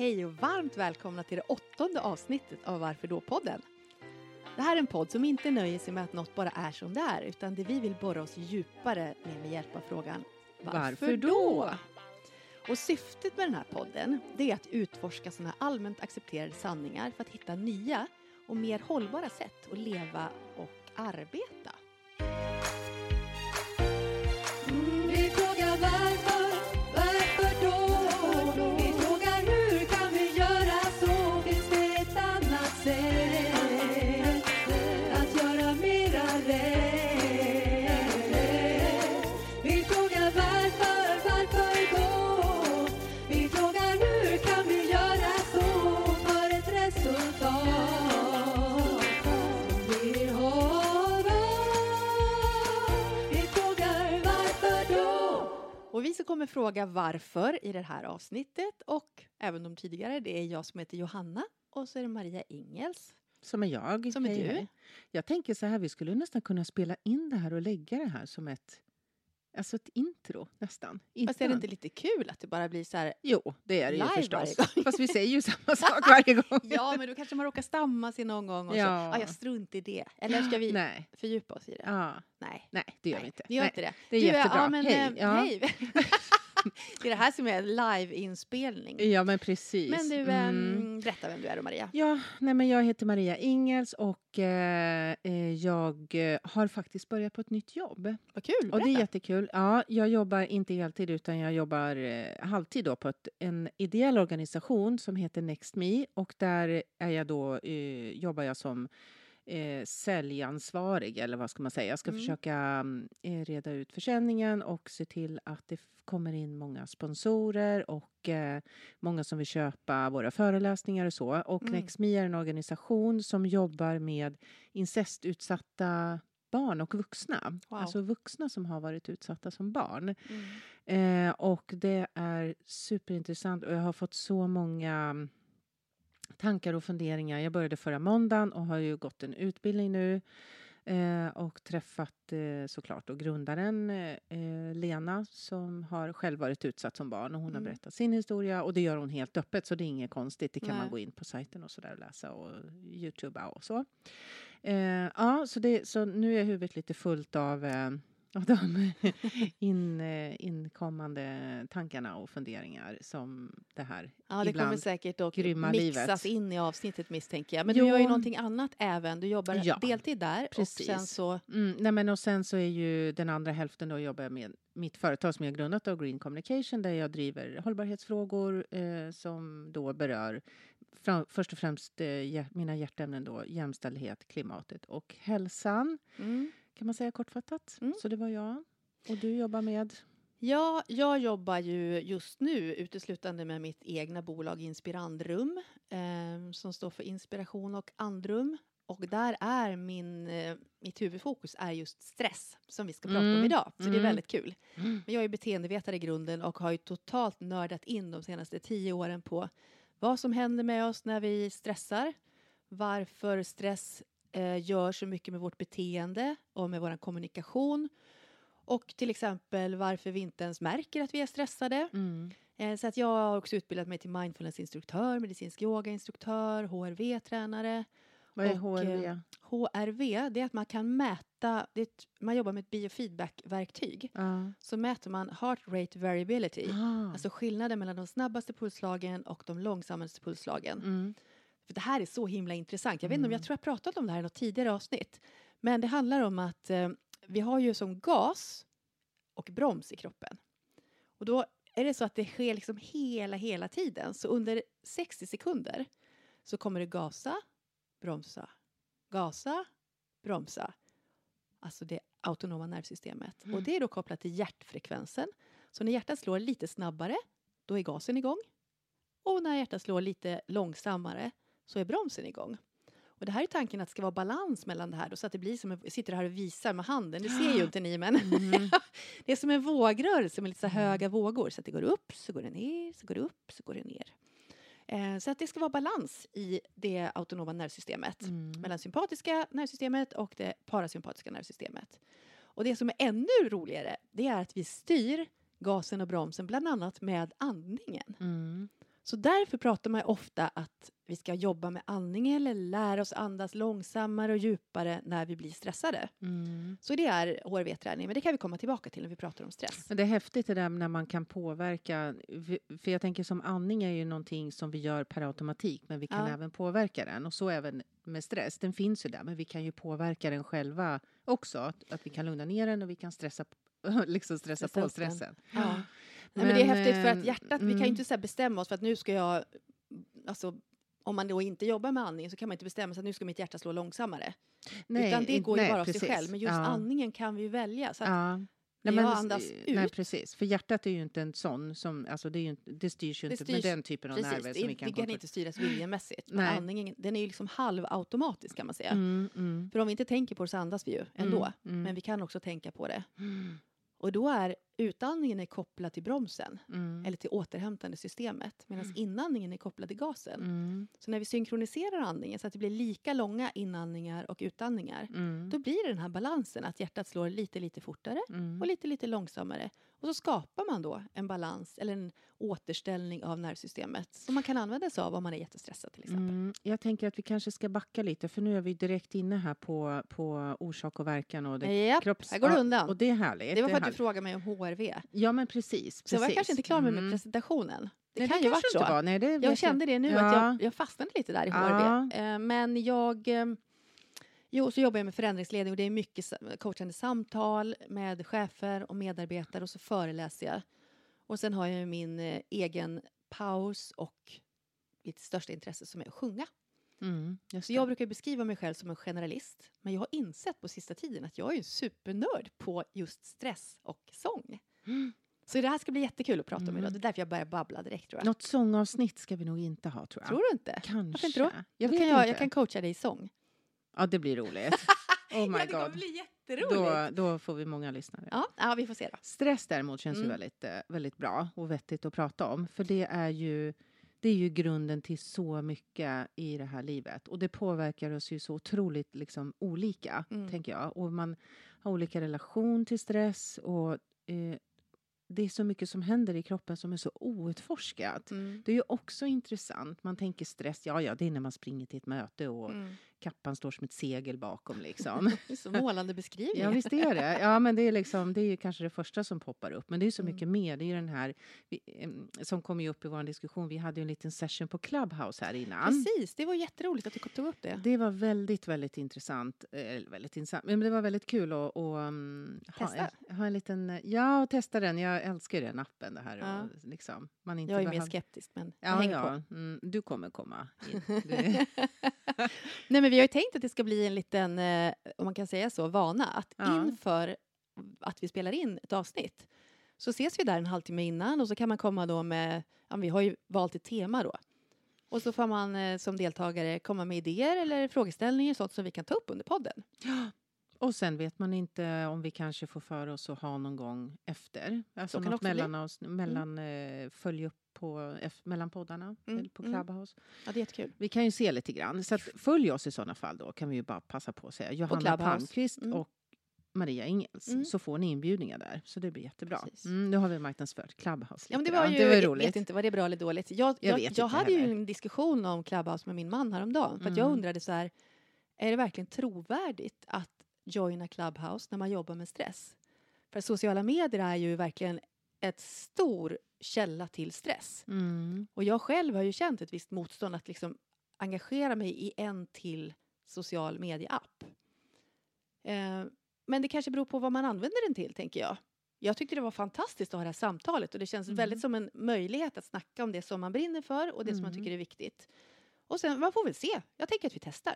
Hej och varmt välkomna till det 8:e avsnittet av Varför då-podden. Det här är en podd som inte nöjer sig med att något bara är som det är, utan det vi vill borra oss djupare med hjälp av frågan Varför då? Och syftet med den här podden, det är att utforska sådana allmänt accepterade sanningar för att hitta nya och mer hållbara sätt att leva och arbeta. Vi frågar varför då? Vi frågar hur kan vi göra så? Finns det ett annat sätt att göra mera rätt? Vi frågar varför då? Vi frågar hur kan vi göra så för ett resultat? Och vi som kommer fråga varför i det här avsnittet och även de tidigare, det är jag som heter Johanna och så är det Maria Ingels. Som är jag. Som är du. Jag tänker så här, vi skulle nästan kunna spela in det här och lägga det här som ett intro nästan. Fast är det inte lite kul att det bara blir så här? Jo, det är det ju förstås. Fast vi säger ju samma sak varje gång. Ja, men då kanske man råkar stamma sig någon gång och så, jag strunt i det. Eller ska vi fördjupa oss i det? Ja. Nej, det gör vi inte. Det gör inte det. Det är jättebra. Hej. Det är det här som är live-inspelning. Ja, men precis. Men du, berätta vem du är då, Maria. Ja, men jag heter Maria Ingels och jag har faktiskt börjat på ett nytt jobb. Vad kul, berätta. Och det är jättekul. Ja, jag jobbar inte heltid utan jag jobbar halvtid då på en ideell organisation som heter Next Me. Och där är jag då, jobbar jag som säljansvarig eller vad ska man säga. Jag ska försöka reda ut försäljningen och se till att det kommer in många sponsorer och många som vill köpa våra föreläsningar och så. Och Lexmi är en organisation som jobbar med incestutsatta barn och vuxna. Wow. Alltså vuxna som har varit utsatta som barn. Och det är superintressant och jag har fått så många tankar och funderingar. Jag började förra måndagen och har ju gått en utbildning nu. Och träffat såklart då grundaren Lena som har själv varit utsatt som barn. Och hon har berättat sin historia och det gör hon helt öppet så det är inget konstigt. Det kan man gå in på sajten och sådär och läsa och YouTubea och så. Så nu är huvudet lite fullt av de inkommande tankarna och funderingar som det här ibland grymma livet. Ja, det kommer säkert att mixas in i avsnittet misstänker jag. Men du gör ju någonting annat även. Du jobbar deltid där. Precis. Och sen så... och sen så är ju den andra hälften då jobbar jag med mitt företag som jag grundat av Green Communication där jag driver hållbarhetsfrågor som då berör först och främst mina hjärtämnen då, jämställdhet, klimatet och hälsan. Kan man säga kortfattat. Så det var jag. Och du jobbar med? Ja, jag jobbar ju just nu uteslutande med mitt egna bolag Inspirandrum. Som står för inspiration och andrum. Och där är mitt huvudfokus är just stress som vi ska prata om idag. Så det är väldigt kul. Men jag är beteendevetare i grunden och har ju totalt nördat in de senaste 10 åren på vad som händer med oss när vi stressar. Varför stress gör så mycket med vårt beteende och med vår kommunikation. Och till exempel varför vi inte ens märker att vi är stressade. Så att jag har också utbildat mig till mindfulnessinstruktör, medicinsk yogainstruktör, HRV-tränare. Vad är HRV? HRV, det är att man kan mäta, man jobbar med ett biofeedback-verktyg. Så mäter man heart rate variability. Alltså skillnaden mellan de snabbaste pulslagen och de långsammaste pulslagen. För det här är så himla intressant. Jag vet inte om jag tror jag pratat om det här i något tidigare avsnitt. Men det handlar om att vi har ju som gas och broms i kroppen. Och då är det så att det sker liksom hela tiden. Så under 60 sekunder så kommer det gasa, bromsa, gasa, bromsa. Alltså det autonoma nervsystemet. Och det är då kopplat till hjärtfrekvensen. Så när hjärtat slår lite snabbare, då är gasen igång. Och när hjärtat slår lite långsammare så är bromsen igång. Och det här är tanken att det ska vara balans mellan det här. Då, så att det blir som jag sitter här och visar med handen. Det ser ju inte ni men. Det är som en vågrörelse med lite så höga vågor. Så att det går upp, så går det ner, så går det upp, så går det ner. Så att det ska vara balans i det autonoma nervsystemet. Mellan sympatiska nervsystemet och det parasympatiska nervsystemet. Och det som är ännu roligare. Det är att vi styr gasen och bromsen bland annat med andningen. Så därför pratar man ofta att vi ska jobba med andning eller lära oss andas långsammare och djupare när vi blir stressade. Mm. Så det är HRV-träning, men det kan vi komma tillbaka till när vi pratar om stress. Det är häftigt det där när man kan påverka, för jag tänker som andning är ju någonting som vi gör per automatik, men vi kan även påverka den, och så även med stress, den finns ju där, men vi kan ju påverka den själva också, att vi kan lugna ner den och vi kan stressa liksom stressa på stressen. Ja. Ja. Men det är häftigt för att hjärtat, vi kan ju inte så här bestämma oss för att nu ska jag, alltså om man då inte jobbar med andningen så kan man inte bestämma sig att nu ska mitt hjärta slå långsammare. Nej, utan det går ju bara av sig själv. Men just andningen kan vi välja. Så att jag andas ut. Nej, precis. För hjärtat är ju inte en sån som, alltså det styrs ju inte med den typen av nerver som vi kan kontrollera. Det kan inte styras viljemässigt. Men andningen, den är ju liksom halvautomatisk kan man säga. För om vi inte tänker på det så andas vi ju ändå. Men vi kan också tänka på det. Och då är utandningen är kopplad till bromsen. Eller till återhämtande systemet. Medan inandningen är kopplad till gasen. Så när vi synkroniserar andningen så att det blir lika långa inandningar och utandningar. Då blir det den här balansen att hjärtat slår lite fortare. Och lite långsammare. Och så skapar man då en balans eller en återställning av nervsystemet. Som man kan använda sig av om man är jättestressad till exempel. Jag tänker att vi kanske ska backa lite. För nu är vi direkt inne här på orsak och verkan. Och det här går undan. Och det är härligt. Det var för att du frågade mig om HRV. Ja men precis. Så jag var kanske inte klar med presentationen. Det kan ju vara så. Nej, det jag kände det nu att jag fastnade lite där i HRV. Men så jobbar jag med förändringsledning och det är mycket coachande samtal med chefer och medarbetare och så föreläser jag. Och sen har jag min egen paus och mitt största intresse som är att sjunga. Så jag brukar beskriva mig själv som en generalist. Men jag har insett på sista tiden att jag är en supernörd på just stress och sång. Så det här ska bli jättekul att prata om idag. Det är därför jag börjar babbla direkt tror jag. Något sångavsnitt ska vi nog inte ha tror jag. Tror du inte? Kanske. Varför inte då? Jag kan coacha dig i sång. Ja, det blir roligt. Oh my god. Det kommer bli jätteroligt. Då får vi många lyssnare. Ja, vi får se då. Stress däremot känns ju väldigt, väldigt bra och vettigt att prata om. För det är ju grunden till så mycket i det här livet. Och det påverkar oss ju så otroligt liksom, olika, tänker jag. Och man har olika relation till stress. Och det är så mycket som händer i kroppen som är så outforskat. Det är ju också intressant. Man tänker stress, det är när man springer till ett möte och kappan står som ett segel bakom liksom. Det är så målande beskrivning. Ja, visst är det. Ja, men det är liksom, det är ju kanske det första som poppar upp. Men det är ju så mycket mer. Det är ju den här som kom ju upp i vår diskussion. Vi hade ju en liten session på Clubhouse här innan. Precis, det var jätteroligt att du tog upp det. Det var väldigt, väldigt intressant. Men det var väldigt kul att ha en liten... Ja, och testa den. Jag älskar ju den appen det här. Ja. Och, liksom, man inte jag är mer skeptisk, men häng på. Du kommer komma in. Nej, men vi har ju tänkt att det ska bli en liten, om man kan säga så, vana. Att inför att vi spelar in ett avsnitt så ses vi där en halvtimme innan. Och så kan man komma då med, vi har ju valt ett tema då. Och så får man som deltagare komma med idéer eller frågeställningar. Sånt som vi kan ta upp under podden. Och sen vet man inte om vi kanske får för oss att ha någon gång efter. Alltså något följ upp mellan poddarna eller på Clubhouse. Ja, det är jättekul. Vi kan ju se lite grann. Så att följ oss i sådana fall då kan vi ju bara passa på att säga Johanna Palmqvist och Maria Ingels. Så får ni inbjudningar där. Så det blir jättebra. Nu har vi marknadsfört Clubhouse. Ja, men det var roligt. Jag vet inte, var det bra eller dåligt? Jag hade ju en diskussion om Clubhouse med min man häromdagen. För att jag undrade så här, är det verkligen trovärdigt att joina Clubhouse när man jobbar med stress? För sociala medier är ju verkligen ett stor källa till stress. Och jag själv har ju känt ett visst motstånd att liksom engagera mig i en till social medieapp. Men det kanske beror på vad man använder den till, tänker jag. Jag tyckte det var fantastiskt att ha det här samtalet. Och det känns väldigt som en möjlighet att snacka om det som man brinner för. Och det som man tycker är viktigt. Och sen, man får väl se. Jag tänker att vi testar.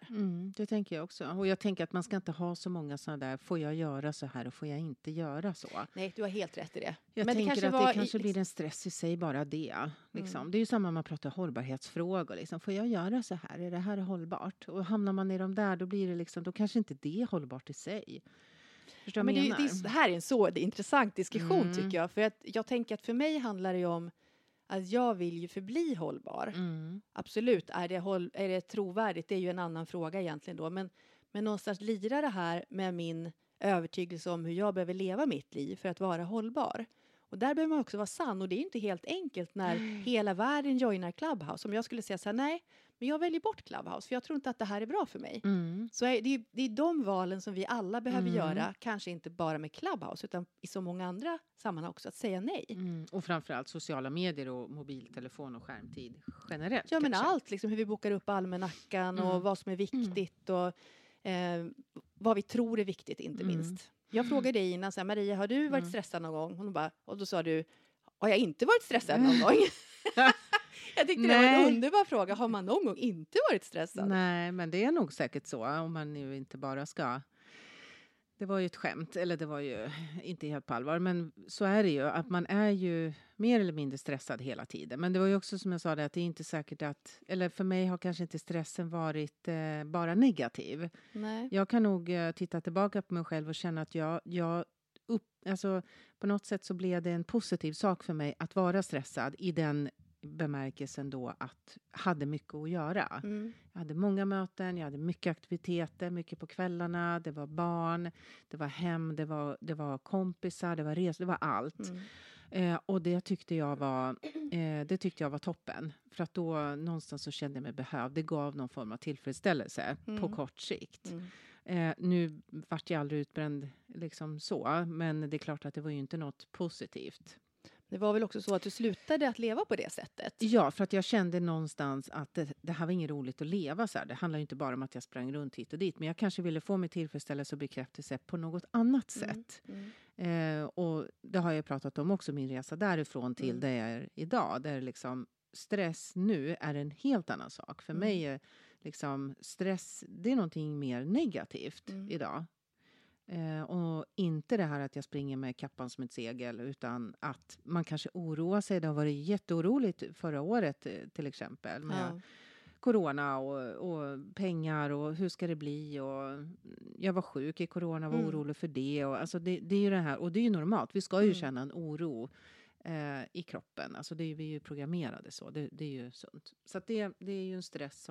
Det tänker jag också. Och jag tänker att man ska inte ha så många sådana där, får jag göra så här och får jag inte göra så. Nej, du har helt rätt i det. Jag tänker det kanske blir en stress i sig bara det. Liksom. Det är ju samma när man pratar hållbarhetsfrågor. Liksom. Får jag göra så här? Är det här hållbart? Och hamnar man i de där, då blir det liksom, då kanske inte det är hållbart i sig. Förstår du vad jag menar? Det här är en så intressant diskussion tycker jag. För att jag tänker att för mig handlar det ju om att jag vill ju förbli hållbar. Absolut, är det trovärdigt? Det är ju en annan fråga egentligen då. Men någonstans lirar det här med min övertygelse om hur jag behöver leva mitt liv för att vara hållbar. Och där behöver man också vara sann. Och det är inte helt enkelt när hela världen joinar Clubhouse. Om jag skulle säga så här, nej, men jag väljer bort Clubhouse. För jag tror inte att det här är bra för mig. Mm. Så det är de valen som vi alla behöver göra. Kanske inte bara med Clubhouse. Utan i så många andra sammanhang också. Att säga nej. Mm. Och framförallt sociala medier och mobiltelefon och skärmtid generellt. Ja, men kanske. Allt. Liksom, hur vi bokar upp almanackan. Och vad som är viktigt. Och vad vi tror är viktigt, inte minst. Jag frågade dig innan, så här, Maria, har du varit stressad någon gång? Hon bara, och då sa du, har jag inte varit stressad någon gång? Jag tyckte det var en underbar fråga. Har man någon gång inte varit stressad? Nej, men det är nog säkert så. Om man nu inte bara ska... Det var ju ett skämt. Eller det var ju inte helt på allvar. Men så är det ju. Att man är ju mer eller mindre stressad hela tiden. Men det var ju också som jag sa det. Att det är inte säkert att... Eller för mig har kanske inte stressen varit bara negativ. Nej. Jag kan nog titta tillbaka på mig själv och känna att jag på något sätt så blev det en positiv sak för mig att vara stressad. I den bemärkelsen då att jag hade mycket att göra. Mm. Jag hade många möten, jag hade mycket aktiviteter, mycket på kvällarna, det var barn, det var hem, det var kompisar, det var resor, det var allt. Mm. Och det tyckte jag var toppen. För att då någonstans så kände jag mig behövd. Det gav någon form av tillfredsställelse på kort sikt. Mm. Nu vart jag aldrig utbränd liksom så. Men det är klart att det var ju inte något positivt. Det var väl också så att du slutade att leva på det sättet? Ja, för att jag kände någonstans att det här var inget roligt att leva så här. Det handlar ju inte bara om att jag sprang runt hit och dit. Men jag kanske ville få mig tillfredsställelse och bekräftelse på något annat sätt. Och det har jag pratat om också, min resa därifrån till där jag är idag. Där liksom stress nu är en helt annan sak. För mig är liksom stress, det är någonting mer negativt idag. Och inte det här att jag springer med kappan som ett segel, utan att man kanske oroar sig. Det har varit jätteoroligt förra året till exempel med corona och pengar och hur ska det bli, och jag var sjuk i corona, var orolig för det, och alltså det är ju det här, och det är ju normalt, vi ska ju känna en oro i kroppen, alltså det är, vi är ju programmerade så, det är ju sunt, så att det är ju en stress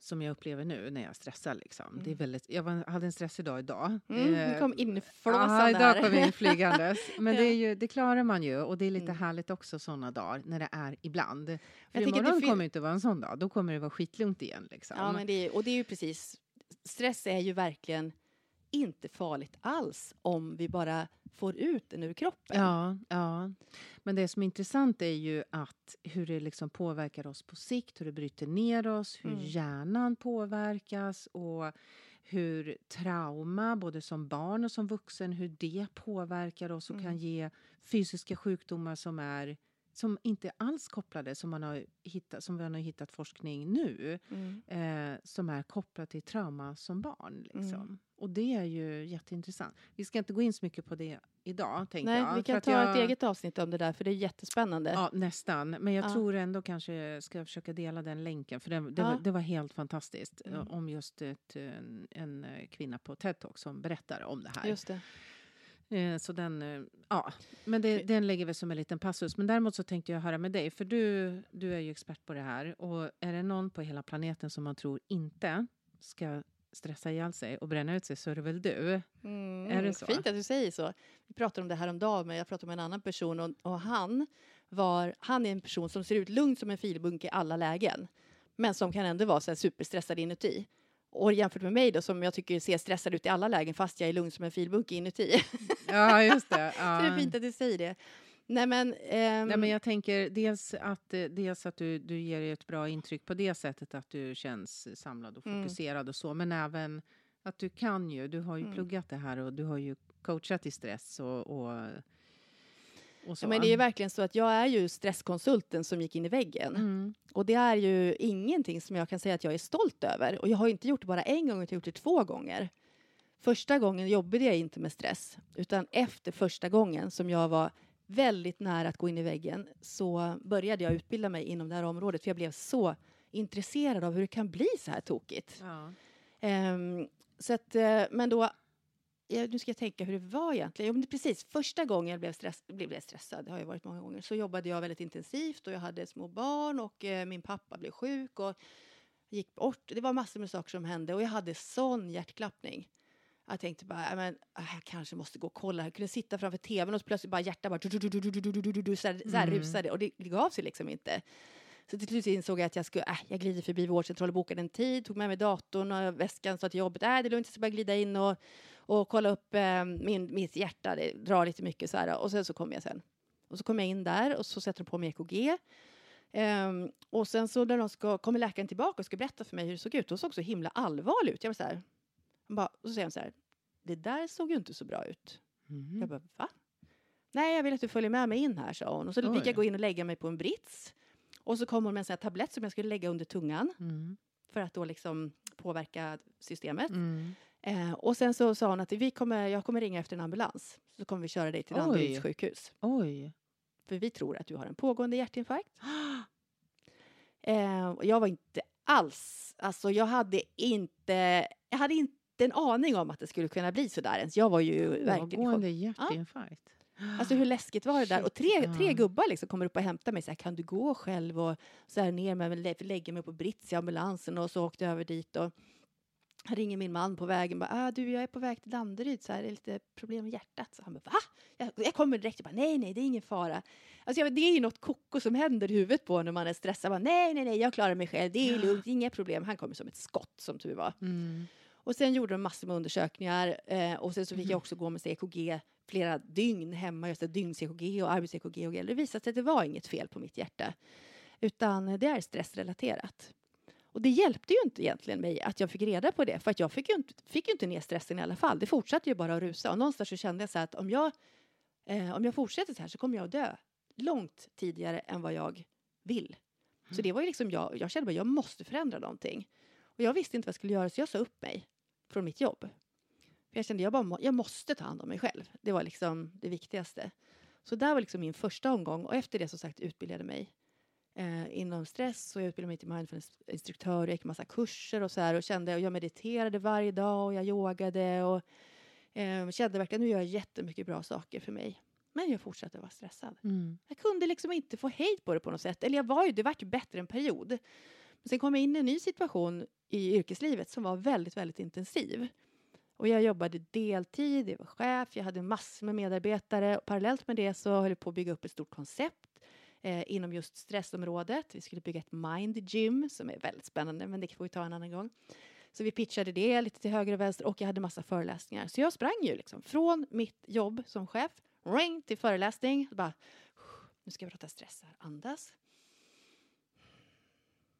som jag upplever nu när jag stressar liksom. Det är väldigt, hade en stress idag. Du kom inflåsande här. Idag kom inflygandes. Men det klarar man ju, och det är lite härligt också sådana dagar när det är ibland. För imorgon kommer inte vara en sån dag. Då kommer det vara skitlugnt igen liksom. Ja, men det är ju precis, stress är ju verkligen inte farligt alls om vi bara får ut den ur kroppen. Ja. Men det som är intressant är ju att hur det liksom påverkar oss på sikt, hur det bryter ner oss, hur hjärnan påverkas och hur trauma, både som barn och som vuxen, hur det påverkar oss och kan ge fysiska sjukdomar som inte alls kopplade, som vi har hittat forskning nu, som är kopplat till trauma som barn liksom. Och det är ju jätteintressant. Vi ska inte gå in så mycket på det idag, tänker jag. Nej, vi kan ta ett eget avsnitt om det där, för det är jättespännande. Ja, nästan. Men jag tror ändå kanske ska jag försöka dela den länken. För det var helt fantastiskt. Om just en kvinna på TED Talk som berättar om det här. Just det. Så den lägger vi som en liten passus. Men däremot så tänkte jag höra med dig. För du är ju expert på det här. Och är det någon på hela planeten som man tror inte ska stressa ihjäl sig och bränna ut sig, så är det väl du? Är det så? Fint att du säger så. Vi pratade om det här om dagen, men jag pratade med en annan person. Och han är en person som ser ut lugnt som en filbunk i alla lägen. Men som kan ändå vara så här superstressad inuti. Och jämfört med mig då, som jag tycker ser stressad ut i alla lägen, fast jag är lugn som en filbunke inuti. Ja, just det. Ja. Så det är fint att du säger det. Nej men jag tänker dels att du ger ett bra intryck på det sättet att du känns samlad och fokuserad och så. Men även att du har ju pluggat det här och du har ju coachat i stress och så. Ja, men det är ju verkligen så att jag är ju stresskonsulten som gick in i väggen. Och det är ju ingenting som jag kan säga att jag är stolt över. Och jag har inte gjort det bara en gång, utan jag har gjort det 2 gånger. Första gången jobbade jag inte med stress. Utan efter första gången som jag var väldigt nära att gå in i väggen, så började jag utbilda mig inom det här området. För jag blev så intresserad av hur det kan bli så här tokigt. Ja. Så att, men då... Nu ska jag tänka hur det var egentligen. Jo, precis, första gången jag blev stressad, det har jag varit många gånger, så jobbade jag väldigt intensivt och jag hade små barn och min pappa blev sjuk och gick bort. Det var massor med saker som hände och jag hade sån hjärtklappning. Jag tänkte bara, men jag kanske måste gå och kolla. Jag kunde sitta framför tvn och plötsligt bara hjärtat bara så här rusade. Och det gav sig liksom inte. Så till slut insåg jag att jag skulle, jag glider förbi vårdcentralen och bokade en tid. Tog med mig datorn och väskan så att jobbet, det är lugnt, jag ska bara glida in och kolla upp mitt hjärta. Det drar lite mycket så här. Och sen så kom jag sen. Och så kom jag in där och så sätter de på mig EKG. Och sen så när de kommer läkaren tillbaka och ska berätta för mig hur det såg ut. Och såg så himla allvarlig ut. Jag var så här. Och så säger han så här. Det där såg ju inte så bra ut. Mm. Jag bara, va? Nej, jag vill att du följer med mig in här, sa hon. Och så fick jag gå in och lägga mig på en brits. Och så kom hon med en sån här tablett som jag skulle lägga under tungan. Mm. För att då liksom påverka systemet. Mm. Och sen så sa hon att jag kommer ringa efter en ambulans. Så kommer vi köra dig till Danderyds sjukhus. Oj. För vi tror att du har en pågående hjärtinfarkt. Och jag var inte alls. Alltså jag hade inte en aning om att det skulle kunna bli sådär ens. Jag var ju verkligen... Pågående hjärtinfarkt. Ja. Alltså hur läskigt var det där? Och tre gubbar liksom kommer upp och hämtar mig. Så här, kan du gå själv? Och så här ner med mig. Lägger mig på brits i ambulansen. Och så åkte jag över dit. Och han ringer min man på vägen. Bara, jag är på väg till Danderyd. Så här, det är lite problem med hjärtat. Så han bara, va? Jag kommer direkt. Och bara, nej, det är ingen fara. Alltså det är ju något koko som händer i huvudet på när man är stressad. Bara, nej, jag klarar mig själv. Det är lugnt, inga problem. Han kommer som ett skott, som tur var. Mm. Och sen gjorde de massor med undersökningar. Och sen så fick jag också gå med EKG flera dygn hemma. Just det, dygns-EKG och arbets-EKG. Och det visade sig att det var inget fel på mitt hjärta. Utan det är stressrelaterat. Och det hjälpte ju inte egentligen mig att jag fick reda på det. För att jag fick ju inte ner stressen i alla fall. Det fortsatte ju bara att rusa. Och någonstans så kände jag så här att om jag fortsätter så här så kommer jag att dö. Långt tidigare än vad jag vill. Mm. Så det var ju liksom jag kände att jag måste förändra någonting. Och jag visste inte vad jag skulle göra så jag sa upp mig från mitt jobb. För jag kände jag måste ta hand om mig själv. Det var liksom det viktigaste. Så där var liksom min första omgång. Och efter det som sagt utbildade mig inom stress. Och jag utbildade mig till mindfulness-instruktör. Jag gick en massa kurser och så här. Och kände jag mediterade varje dag och jag yogade. Och kände verkligen nu gör jag jättemycket bra saker för mig. Men jag fortsatte vara stressad. Mm. Jag kunde liksom inte få hejd på det på något sätt. Eller det var ju bättre en period. Men sen kom jag in i en ny situation i yrkeslivet som var väldigt, väldigt intensiv. Och jag jobbade deltid, jag var chef, jag hade massor med medarbetare. Och parallellt med det så höll jag på att bygga upp ett stort koncept inom just stressområdet. Vi skulle bygga ett mind gym som är väldigt spännande, men det får vi ta en annan gång. Så vi pitchade det lite till höger och vänster och jag hade massa föreläsningar. Så jag sprang ju liksom från mitt jobb som chef, ring till föreläsning. Bara, nu ska jag prata stress här, andas.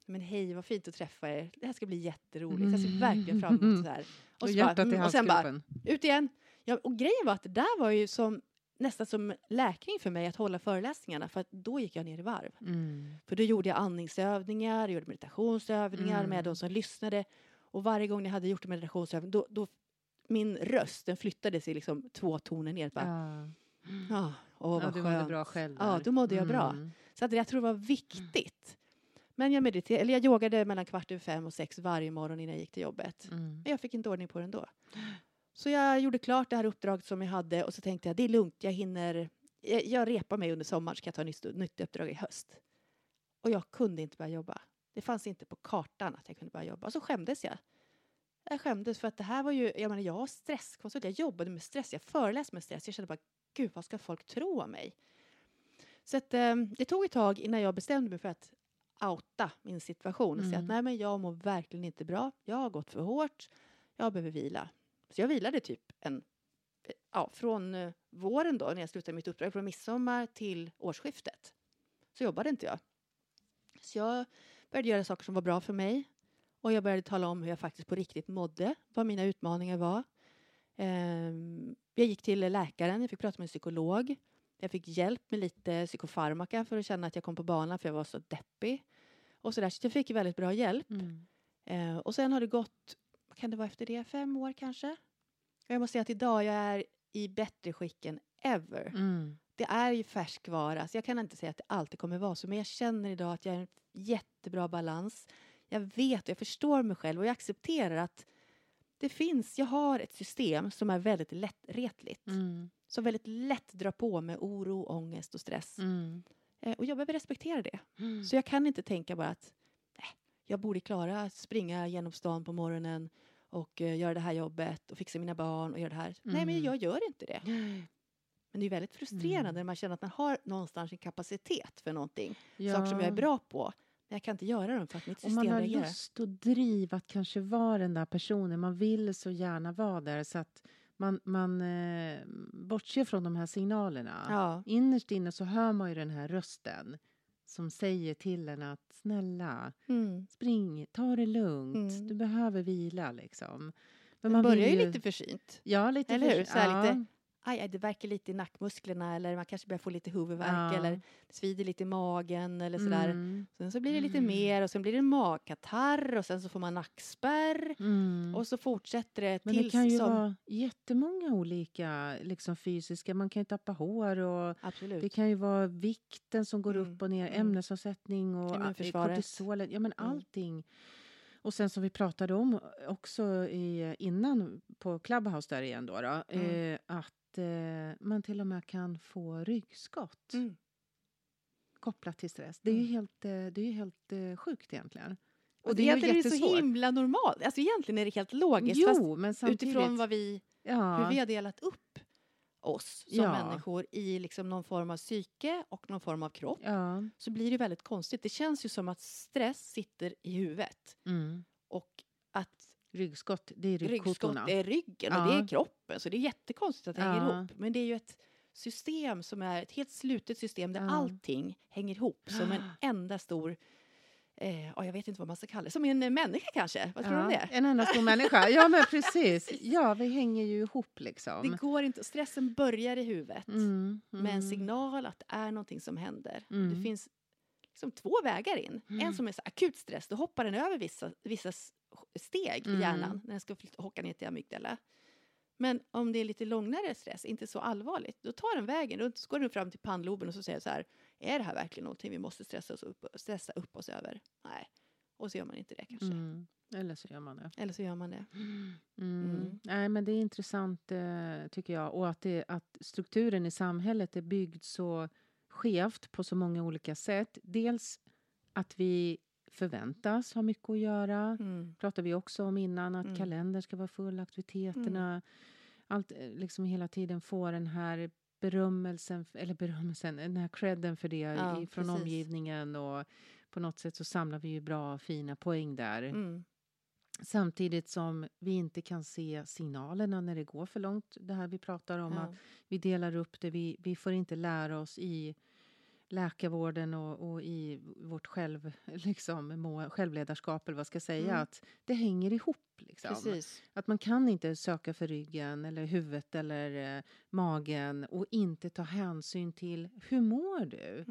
Men hej, vad fint att träffa er. Det här ska bli jätteroligt. Jag ser verkligen fram emot så här. Och hjärtat i halsgropen. Ut igen. Ja, och grejen var att det där var ju nästan som läkning för mig att hålla föreläsningarna. För att då gick jag ner i varv. Mm. För då gjorde jag andningsövningar, jag gjorde meditationsövningar med de som lyssnade. Och varje gång jag hade gjort en meditationsövning, då min röst den flyttade sig liksom 2 toner ner. Du mådde bra själv. Där. Ja, då mådde jag bra. Så att jag tror det var viktigt. Men jag mediterade, eller jag yogade mellan 4:15 och 6 varje morgon innan jag gick till jobbet. Men jag fick inte ordning på det ändå. Så jag gjorde klart det här uppdraget som jag hade. Och så tänkte jag, det är lugnt, jag hinner. Jag repar mig under sommaren, ska jag ta ett nytt uppdrag i höst. Och jag kunde inte börja jobba. Det fanns inte på kartan att jag kunde börja jobba. Och så skämdes jag. Jag skämdes för att det här var ju, jag var stresskonsult. Jag jobbade med stress, jag föreläste med stress. Jag kände bara, gud vad ska folk tro om mig? Så att, det tog ett tag innan jag bestämde mig för att outa min situation och säga att nej men jag mår verkligen inte bra. Jag har gått för hårt. Jag behöver vila. Så jag vilade typ från våren då när jag slutade mitt uppdrag från midsommar till årsskiftet. Så jobbade inte jag. Så jag började göra saker som var bra för mig. Och jag började tala om hur jag faktiskt på riktigt mådde. Vad mina utmaningar var. Jag gick till läkaren. Jag fick prata med en psykolog. Jag fick hjälp med lite psykofarmaka för att känna att jag kom på banan för jag var så deppig. Och sådär. Så jag fick väldigt bra hjälp. Och sen har det gått, vad kan det vara efter det? 5 år kanske? Jag måste säga att idag jag är i bättre skick än ever. Det är ju färskvara. Så jag kan inte säga att det alltid kommer vara så. Men jag känner idag att jag är i en jättebra balans. Jag vet och jag förstår mig själv. Och jag accepterar att jag har ett system som är väldigt lättretligt. Som väldigt lätt drar på med oro, ångest och stress. Och jag behöver respektera det. Så jag kan inte tänka bara att jag borde klara att springa genom stan på morgonen. och göra det här jobbet och fixa mina barn och göra det här. Mm. Nej, men jag gör inte det. Men det är väldigt frustrerande när man känner att man har någonstans en kapacitet för någonting. Ja. Saker som jag är bra på. Men jag kan inte göra dem för att mitt system reagerar. Och man har lust att driva att kanske vara den där personen. Man vill så gärna vara där så att man bortser från de här signalerna. Ja. Innerst inne så hör man ju den här rösten. Som säger till en att snälla, spring, ta det lugnt. Du behöver vila liksom. Men man börjar ju lite försynt. Ja, lite försynt. Ja. Lite, aj, det verkar lite i nackmusklerna. Eller man kanske börjar få lite huvudvärk. Ja. Eller svider lite i magen. Eller sådär. Sen så blir det lite mer. Och sen blir det en magkatarr. Och sen så får man nackspärr. Mm. Och så fortsätter det. Men det kan ju vara jättemånga olika liksom, fysiska. Man kan ju tappa hår. Och absolut. Det kan ju vara vikten som går upp och ner. Ämnesavsättning. Och kortisolen. Ja men allting. Och sen som vi pratade om också innan på Clubhouse där igen då. Att man till och med kan få ryggskott kopplat till stress. Det är ju helt sjukt egentligen. Och det är ju så himla normalt. Alltså egentligen är det helt logiskt. Jo, men samtidigt, utifrån vad hur vi har delat upp oss som människor i liksom någon form av psyke och någon form av kropp. Ja. Så blir det väldigt konstigt. Det känns ju som att stress sitter i huvudet. Mm. Och att ryggskott, det är ryggkotorna. Ryggskott är ryggen och det är kroppen. Så det är jättekonstigt att det hänger ihop. Men det är ju ett system som är ett helt slutet system där allting hänger ihop. Som en enda stor, jag vet inte vad man ska kalla det. Som en människa kanske. Vad tror du om det? En enda stor människa. Ja men precis. Ja vi hänger ju ihop liksom. Det går inte. Stressen börjar i huvudet. Med en signal att det är någonting som händer. Det finns liksom två vägar in. En som är så akut stress. Då hoppar den över vissa steg i hjärnan när den ska hocka ner till amygdala. Men om det är lite lugnare stress, inte så allvarligt, då tar den vägen och går den fram till pannloben och så säger så här, är det här verkligen någonting vi måste stressa upp oss över? Nej. Och så gör man inte det kanske. Eller så gör man det. Nej, men det är intressant tycker jag, och att strukturen i samhället är byggd så skevt på så många olika sätt. Dels att vi förväntas ha mycket att göra. Pratar vi också om innan att kalendern ska vara full, aktiviteterna. Allt liksom hela tiden får den här berömmelsen, den här credden för det från omgivningen, och på något sätt så samlar vi ju bra fina poäng där. Samtidigt som vi inte kan se signalerna när det går för långt. Det här vi pratar om att vi delar upp det, vi får inte lära oss i läkarvården och i vårt självledarskap eller vad ska jag säga, att det hänger ihop liksom. Precis. Att man kan inte söka för ryggen eller huvudet eller magen och inte ta hänsyn till hur mår du?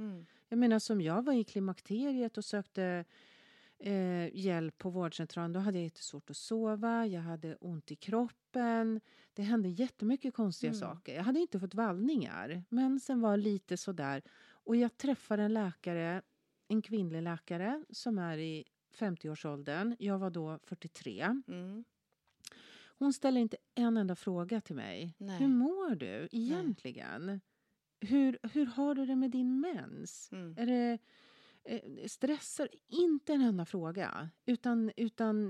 Jag menar, som jag var i klimakteriet och sökte hjälp på vårdcentralen, då hade jag jättesvårt att sova, jag hade ont i kroppen, det hände jättemycket konstiga saker. Jag hade inte fått vallningar, men sen var lite sådär. Och jag träffar en kvinnlig läkare som är i 50-årsåldern. Jag var då 43. Hon ställer inte en enda fråga till mig. Nej. Hur mår du egentligen? Nej. Hur har du det med din mens? Är det stressar? Inte en enda fråga. Utan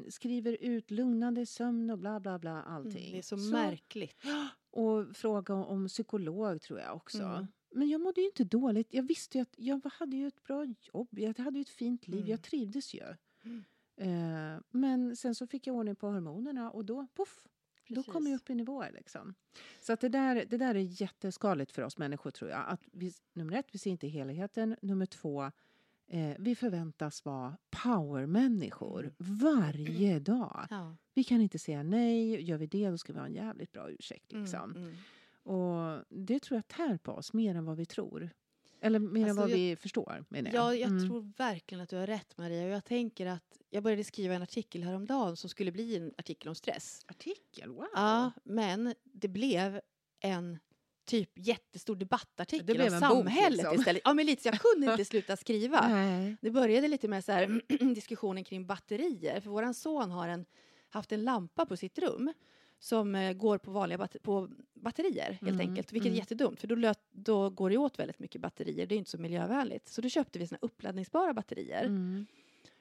skriver ut lugnande sömn och bla bla bla allting. Det är så märkligt. Och fråga om psykolog tror jag också. Men jag mådde ju inte dåligt. Jag visste ju att jag hade ju ett bra jobb. Jag hade ju ett fint liv. Jag trivdes ju. Men sen så fick jag ordning på hormonerna. Och då, puff. Precis. Då kom jag upp i nivåer liksom. Så att det där är jätteskaligt för oss människor tror jag. Att vi, nummer 1, vi ser inte helheten. Nummer 2, vi förväntas vara powermänniskor. Varje dag. Ja. Vi kan inte säga nej. Gör vi det, då ska vi ha en jävligt bra ursäkt liksom. Och det tror jag tär på oss mer än vad vi tror. Eller mer än vad vi förstår, menar jag. Ja, jag tror verkligen att du har rätt, Maria. Och jag tänker att jag började skriva en artikel häromdagen som skulle bli en artikel om stress. Artikel? Wow! Ja, men det blev en typ jättestor debattartikel om samhället liksom. Istället. Ja, men lite så jag kunde inte sluta skriva. Nej. Det började lite med så här, diskussionen kring batterier. För våran son har haft en lampa på sitt rum. Som går på vanliga batterier helt enkelt. Vilket är jättedumt. För då går det åt väldigt mycket batterier. Det är inte så miljövänligt. Så då köpte vi såna uppladdningsbara batterier.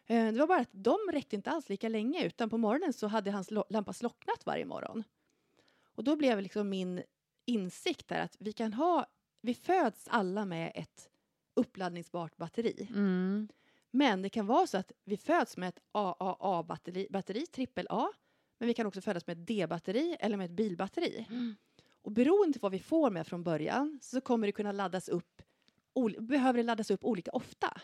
Det var bara att de räckte inte alls lika länge, utan på morgonen så hade hans lampa slocknat varje morgon. Och då blev liksom min insikt där att vi föds alla med ett uppladdningsbart batteri. Mm. Men det kan vara så att vi föds med ett AAA-batteri, trippel A. Men vi kan också födas med ett D-batteri eller med ett bilbatteri. Mm. Och beroende på vad vi får med från början så kommer det kunna behöver det laddas upp olika ofta.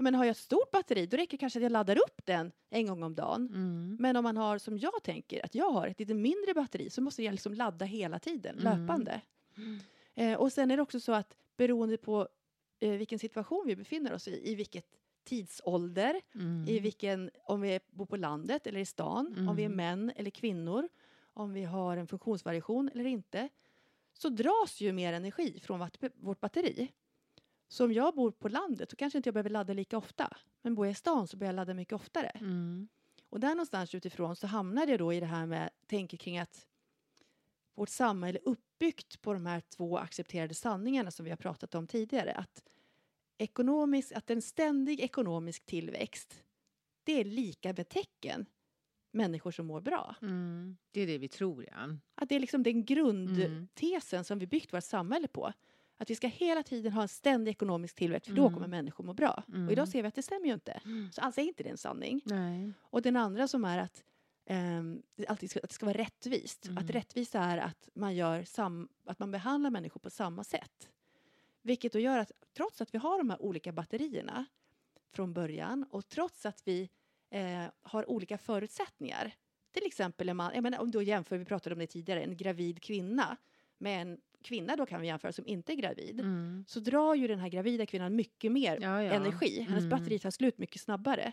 Men har jag ett stort batteri, då räcker det kanske att jag laddar upp den en gång om dagen. Mm. Men om man har, som jag tänker, att jag har ett lite mindre batteri, så måste jag liksom ladda hela tiden, löpande. Mm. Och sen är det också så att beroende på vilken situation vi befinner oss i vilket tidsålder, om vi bor på landet eller i stan, om vi är män eller kvinnor, om vi har en funktionsvariation eller inte, så dras ju mer energi från vårt batteri. Så om jag bor på landet så kanske inte jag behöver ladda lika ofta. Men bor jag i stan så behöver jag ladda mycket oftare. Mm. Och där någonstans utifrån så hamnade jag då i det här med tänker kring att vårt samhälle är uppbyggt på de här två accepterade sanningarna som vi har pratat om tidigare. Att en ständig ekonomisk tillväxt, det är lika med tecken. Människor som mår bra. Mm. Det är det vi tror, ja. Att det är liksom den grundtesen som vi byggt vårt samhälle på. Att vi ska hela tiden ha en ständig ekonomisk tillväxt. För då kommer människor må bra. Mm. Och idag ser vi att det stämmer ju inte. Så alltså är inte det en sanning. Nej. Och den andra som är att att det ska vara rättvist. Mm. Att rättvisa är att man gör att man behandlar människor på samma sätt. Vilket då gör att trots att vi har de här olika batterierna från början. Och trots att vi har olika förutsättningar. Till exempel vi pratade om det tidigare, en gravid kvinna med en kvinna då kan vi jämföra som inte är gravid. Mm. Så drar ju den här gravida kvinnan mycket mer energi. Hennes batteri tar slut mycket snabbare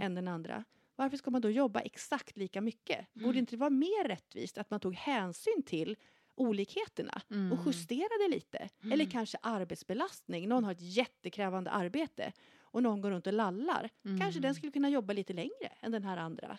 än den andra. Varför ska man då jobba exakt lika mycket? Borde det inte vara mer rättvist att man tog hänsyn till olikheterna och justerade lite? Eller kanske arbetsbelastning. Någon har ett jättekrävande arbete och någon går runt och lallar. Kanske den skulle kunna jobba lite längre än den här andra.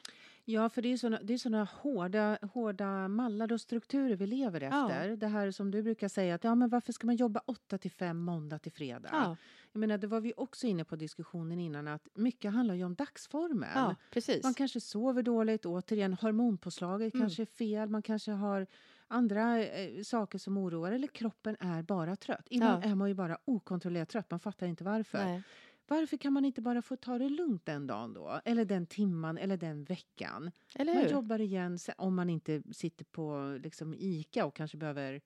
Ja, för det är sådana hårda mallar och strukturer vi lever efter. Ja. Det här som du brukar säga att men varför ska man jobba 8-5 måndag till fredag? Ja. Jag menar, det var vi också inne på diskussionen innan att mycket handlar ju om dagsformen. Ja, precis. Man kanske sover dåligt, återigen hormonpåslaget kanske är fel, man kanske har andra saker som oroar eller kroppen är bara trött. Innan är man ju bara okontrollerat trött, man fattar inte varför. Nej. Varför kan man inte bara få ta det lugnt den dagen då? Eller den timman, eller den veckan. Eller hur? Man jobbar igen om man inte sitter på liksom ICA och kanske behöver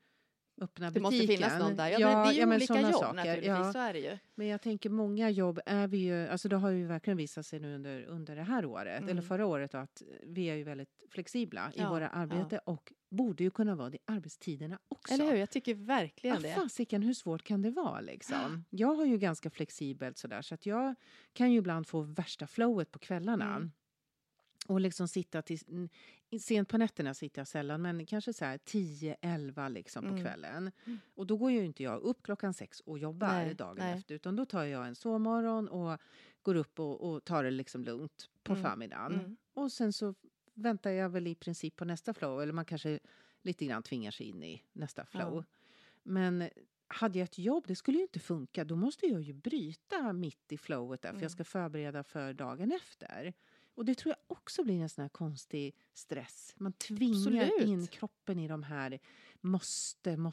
öppna butiken. Det måste finnas någon där. Men det är ju olika jobb saker. Naturligtvis, så är det ju. Men jag tänker många jobb är vi ju, alltså det har ju verkligen visat sig nu under det här året, eller förra året, att vi är ju väldigt flexibla i våra arbete och borde ju kunna vara det i arbetstiderna också. Eller hur? Jag tycker verkligen det. Fasiken, hur svårt kan det vara liksom? Jag har ju ganska flexibelt sådär så att jag kan ju ibland få värsta flowet på kvällarna. Mm. Och liksom sitta till sent på nätterna sitter jag sällan, men kanske så här 10-11 liksom på kvällen. Mm. Och då går ju inte jag upp klockan 6 och jobbar dagen efter, utan då tar jag en sovmorgon och går upp och tar det liksom lugnt på förmiddagen. Mm. Och sen så väntar jag väl i princip på nästa flow, eller man kanske lite grann tvingar sig in i nästa flow. Ja. Men hade jag ett jobb, det skulle ju inte funka. Då måste jag ju bryta mitt i flowet där, för jag ska förbereda för dagen efter. Och det tror jag också blir en sån här konstig stress. Man tvingar in kroppen i de här måste. Om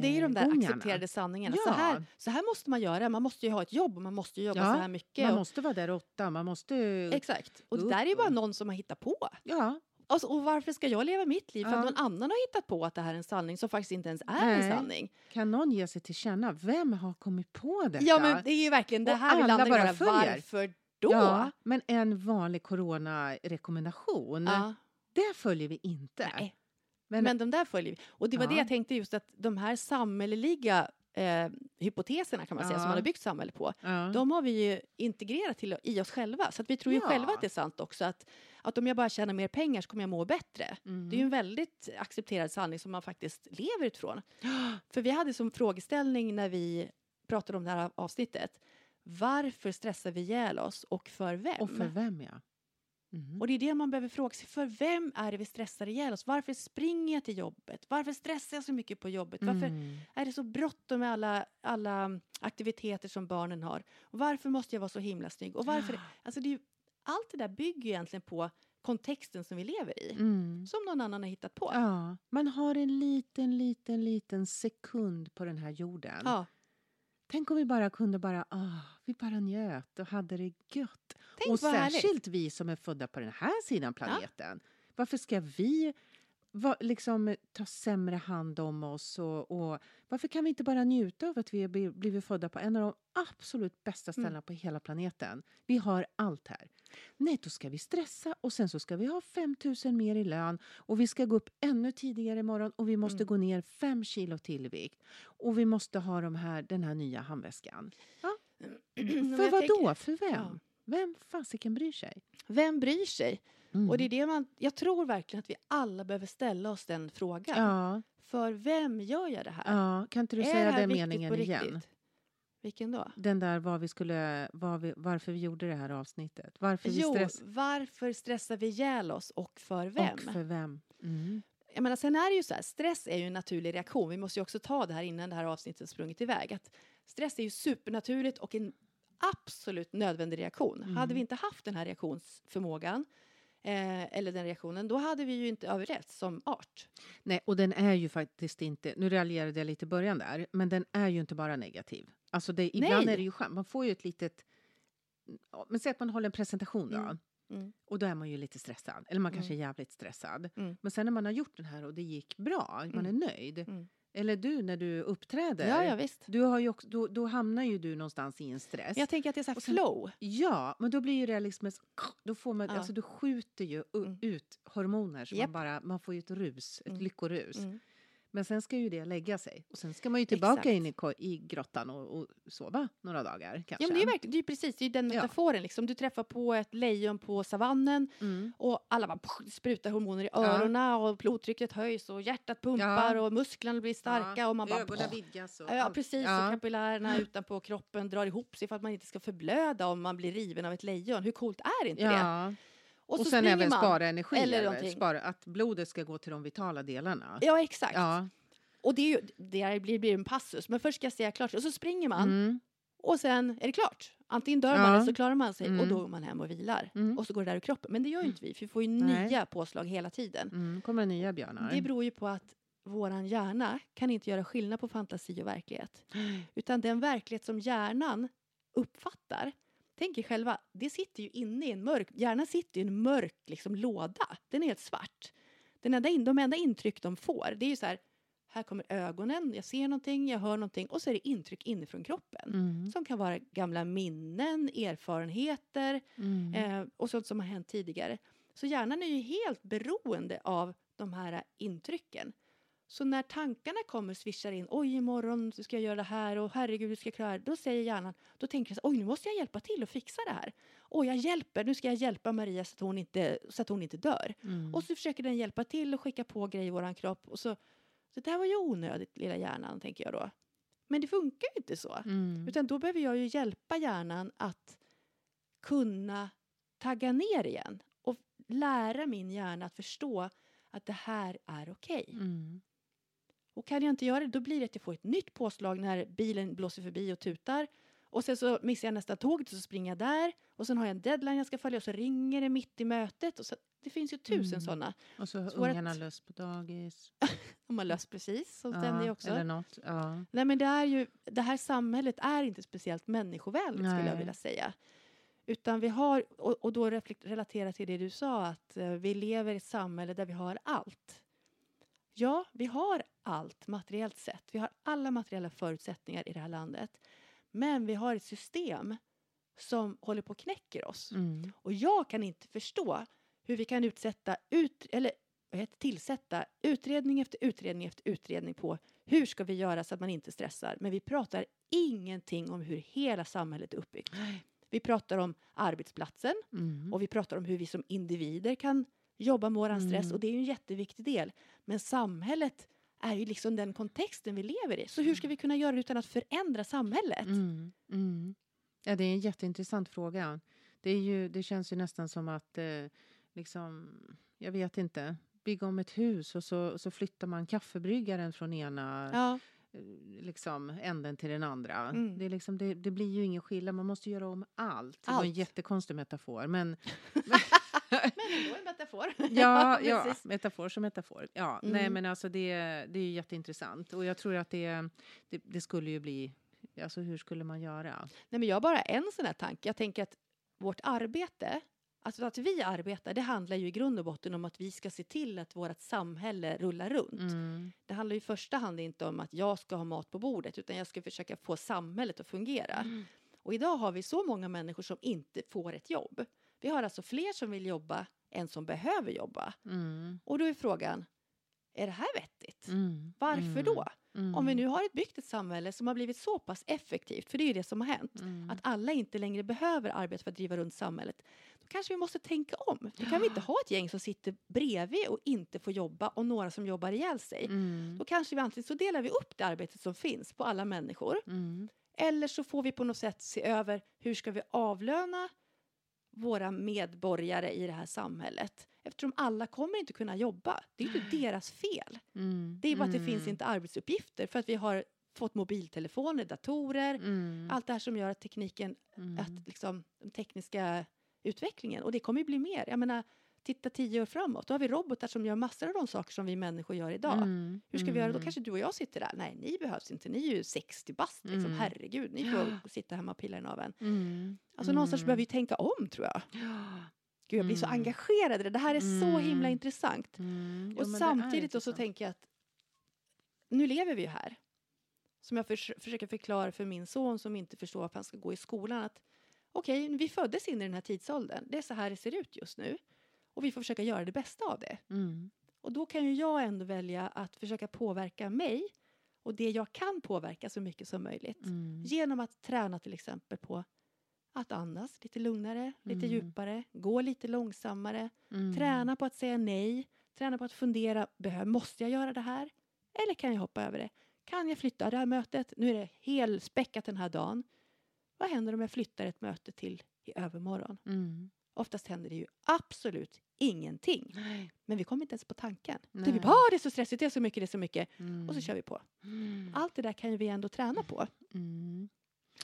det är de där accepterade sanningarna. Ja. Så här måste man göra. Man måste ju ha ett jobb och man måste ju jobba så här mycket. Man måste vara där 8. Man måste... Exakt. Och det där är ju bara någon som har hittat på. Ja. Och varför ska jag leva mitt liv? För att någon annan har hittat på att det här är en sanning som faktiskt inte ens är en sanning. Kan någon ge sig till känna? Vem har kommit på detta? Ja, men det är ju verkligen det här. Och alla bara följer. Varför då? Ja, men en vanlig coronarekommendation. Det följer vi inte. Nej. Men de där följer vi. Och det var det jag tänkte just att de här samhälleliga hypoteserna kan man säga som man har byggt samhälle på. De har vi ju integrerat i oss själva. Så att vi tror ju själva att det är sant också. Att om jag bara tjänar mer pengar så kommer jag må bättre. Mm. Det är ju en väldigt accepterad sanning som man faktiskt lever utifrån. För vi hade som frågeställning när vi pratade om det här avsnittet. Varför stressar vi ihjäl oss och för vem? Och för vem, ja. Mm. Och det är det man behöver fråga sig för. Vem är det vi stressar ihjäl oss? Varför springer jag till jobbet? Varför stressar jag så mycket på jobbet? Varför är det så bråttom med alla aktiviteter som barnen har? Och varför måste jag vara så himla snygg? Och varför, alltså det är ju, allt det där bygger egentligen på kontexten som vi lever i. Mm. Som någon annan har hittat på. Ja, man har en liten sekund på den här jorden. Ja. Tänk om vi bara kunde bara njöt och hade det gött. Tänk och särskilt härligt. Vi som är födda på den här sidan planeten. Ja. Varför ska vi ta sämre hand om oss? Och varför kan vi inte bara njuta av att vi har blivit födda på en av de absolut bästa ställena på hela planeten? Vi har allt här. Nej, då ska vi stressa och sen så ska vi ha 5 000 mer i lön. Och vi ska gå upp ännu tidigare imorgon och vi måste gå ner 5 kilo till i vikt. Och vi måste ha den här nya handväskan. Ja. För vad då? För vem? Ja. Vem fasiken bryr sig? Vem bryr sig? Mm. Och det är det jag tror verkligen att vi alla behöver ställa oss den frågan. Ja. För vem gör jag det här? Ja, kan inte du säga den meningen igen? Vilken då? Den där varför vi gjorde det här avsnittet. Varför stressar vi ihjäl oss och för vem? Och för vem? Mm. Jag menar, sen är det ju så här, stress är ju en naturlig reaktion. Vi måste ju också ta det här innan det här avsnittet sprungit iväg. Att stress är ju supernaturligt och en absolut nödvändig reaktion. Mm. Hade vi inte haft den här reaktionsförmågan eller den reaktionen, då hade vi ju inte överlevt som art. Nej, och den är ju faktiskt inte, nu raljerade jag lite i början där, men den är ju inte bara negativ. Alltså ibland är det ju skönt, man får ju ett litet, men säg att man håller en presentation då. Mm. Och då är man ju lite stressad, eller man kanske är jävligt stressad. Mm. Men sen när man har gjort den här och det gick bra, man är nöjd. Mm. Eller du, när du uppträder. Ja, visst. Du har ju också, då hamnar ju du någonstans i en stress. Jag tänker att det är så här flow. Ja, men då blir ju det liksom... Då får man, alltså du skjuter ju ut hormoner. Så man får ju ett rus, ett lyckorus. Mm. Men sen ska ju det lägga sig. Och sen ska man ju tillbaka in i grottan och sova några dagar kanske. Ja, men det är precis. Det är den metaforen liksom. Du träffar på ett lejon på savannen. Mm. Och alla bara sprutar hormoner i öronen. Och blodtrycket höjs. Och hjärtat pumpar. Och musklerna blir starka. Och man bara... Ögonen vidgas. Ja, precis. Ja. Och kapillärerna utanpå kroppen drar ihop sig. För att man inte ska förblöda om man blir riven av ett lejon. Hur coolt är inte det? Och sen även spara energi. Eller spara, att blodet ska gå till de vitala delarna. Ja, exakt. Ja. Och det, är ju, det blir en passus. Men först ska jag säga klart. Och så springer man. Mm. Och sen är det klart. Antingen dör man eller så klarar man sig. Och då går man hem och vilar. Mm. Och så går det där ur kroppen. Men det gör ju inte vi. För vi får ju nya påslag hela tiden. Mm. Kommer nya björnar. Det beror ju på att våran hjärna kan inte göra skillnad på fantasi och verklighet. Utan den verklighet som hjärnan uppfattar. Tänk er själva, det sitter ju inne i en mörk... Hjärnan sitter i en mörk låda. Den är helt svart. De enda intryck de får, det är ju så här... Här kommer ögonen, jag ser någonting, jag hör någonting. Och så är det intryck inifrån kroppen. Mm. Som kan vara gamla minnen, erfarenheter. Mm. Och sånt som har hänt tidigare. Så hjärnan är ju helt beroende av de här intrycken. Så när tankarna kommer och swishar in. Oj, imorgon ska jag göra det här. Och herregud, hur ska jag klara det? Då säger hjärnan. Då tänker jag så. Oj, nu måste jag hjälpa till och fixa det här. Oj, jag hjälper. Nu ska jag hjälpa Maria så att hon inte dör. Mm. Och så försöker den hjälpa till och skicka på grejer i våran kropp. Och så det här var ju onödigt, lilla hjärnan, tänker jag då. Men det funkar ju inte så. Mm. Utan då behöver jag ju hjälpa hjärnan att kunna tagga ner igen. Och lära min hjärna att förstå att det här är okej. Mm. Och kan jag inte göra det, då blir det att jag får ett nytt påslag när bilen blåser förbi och tutar. Och sen så missar jag nästa tåg, så springer jag där. Och sen har jag en deadline jag ska följa och så ringer det mitt i mötet. Och så, det finns ju 1000 sådana. Och så ungarna löst på dagis. De har löst precis, så den är också. Eller något, Nej, men det här samhället är inte speciellt människovänligt skulle jag vilja säga. Utan vi har, och då relatera till det du sa, att vi lever i ett samhälle där vi har allt. Ja, vi har allt materiellt sett. Vi har alla materiella förutsättningar i det här landet. Men vi har ett system som håller på och knäcker oss. Mm. Och jag kan inte förstå hur vi kan tillsätta utredning efter utredning på hur ska vi göra så att man inte stressar. Men vi pratar ingenting om hur hela samhället är uppbyggt. Vi pratar om arbetsplatsen och vi pratar om hur vi som individer kan jobba med våran stress. Och det är ju en jätteviktig del. Men samhället är ju liksom den kontexten vi lever i. Så hur ska vi kunna göra det utan att förändra samhället? Ja, det är en jätteintressant fråga. Det känns ju nästan som att liksom, jag vet inte, bygga om ett hus och så flyttar man kaffebryggaren från ena liksom änden till den andra. Det är liksom, det blir ju ingen skillnad. Man måste göra om allt. Det var en jättekonstig metafor, men men då en metafor. Ja, metafor som metafor. Ja, nej men alltså det är ju jätteintressant, och jag tror att det skulle ju bli, alltså hur skulle man göra? Nej, men jag har bara en sån här tanke. Jag tänker att vårt arbete, alltså att vi arbetar, det handlar ju i grund och botten om att vi ska se till att vårt samhälle rullar runt. Det handlar ju i första hand inte om att jag ska ha mat på bordet, utan jag ska försöka få samhället att fungera. Och idag har vi så många människor som inte får ett jobb. Vi har alltså fler som vill jobba än som behöver jobba. Och då är frågan, är det här vettigt? Varför då? Om vi nu har byggt ett samhälle som har blivit så pass effektivt, för det är ju det som har hänt, att alla inte längre behöver arbeta för att driva runt samhället, då kanske vi måste tänka om. Då kan vi inte ha ett gäng som sitter bredvid och inte får jobba, och några som jobbar ihjäl sig. Då kanske vi antingen så delar vi upp det arbetet som finns på alla människor, eller så får vi på något sätt se över hur ska vi avlöna våra medborgare i det här samhället. Eftersom alla kommer inte kunna jobba. Det är ju inte deras fel. Det är bara att det finns inte arbetsuppgifter. För att vi har fått mobiltelefoner, datorer. Allt det här som gör att tekniken. Att liksom, den tekniska utvecklingen. Och det kommer ju bli mer. Jag menar, titta 10 år framåt. Då har vi robotar som gör massor av de saker som vi människor gör idag. Hur ska vi göra då? Kanske du och jag sitter där. Nej, ni behövs inte. Ni är ju 60 bast. Liksom. Herregud, ni får sitta hemma och pilla i naveln. Alltså någonstans behöver vi tänka om, tror jag. Gud, jag blir så engagerad i det. Det här är så himla intressant. Och jo, samtidigt då så tänker jag att nu lever vi ju här. Som jag försöker förklara för min son som inte förstår att han ska gå i skolan. Att okej, vi föddes in i den här tidsåldern. Det är så här det ser ut just nu. Och vi får försöka göra det bästa av det. Och då kan ju jag ändå välja att försöka påverka mig. Och det jag kan påverka så mycket som möjligt. Genom att träna till exempel på att andas lite lugnare, lite djupare, gå lite långsammare, träna på att säga nej, träna på att fundera, måste jag göra det här? Eller kan jag hoppa över det? Kan jag flytta det här mötet? Nu är det helspäckat den här dagen. Vad händer om jag flyttar ett möte till i övermorgon? Oftast händer det ju absolut ingenting. Nej. Men vi kommer inte ens på tanken. Det är, det är så stressigt, det är så mycket. Och så kör vi på. Allt det där kan ju vi ändå träna på.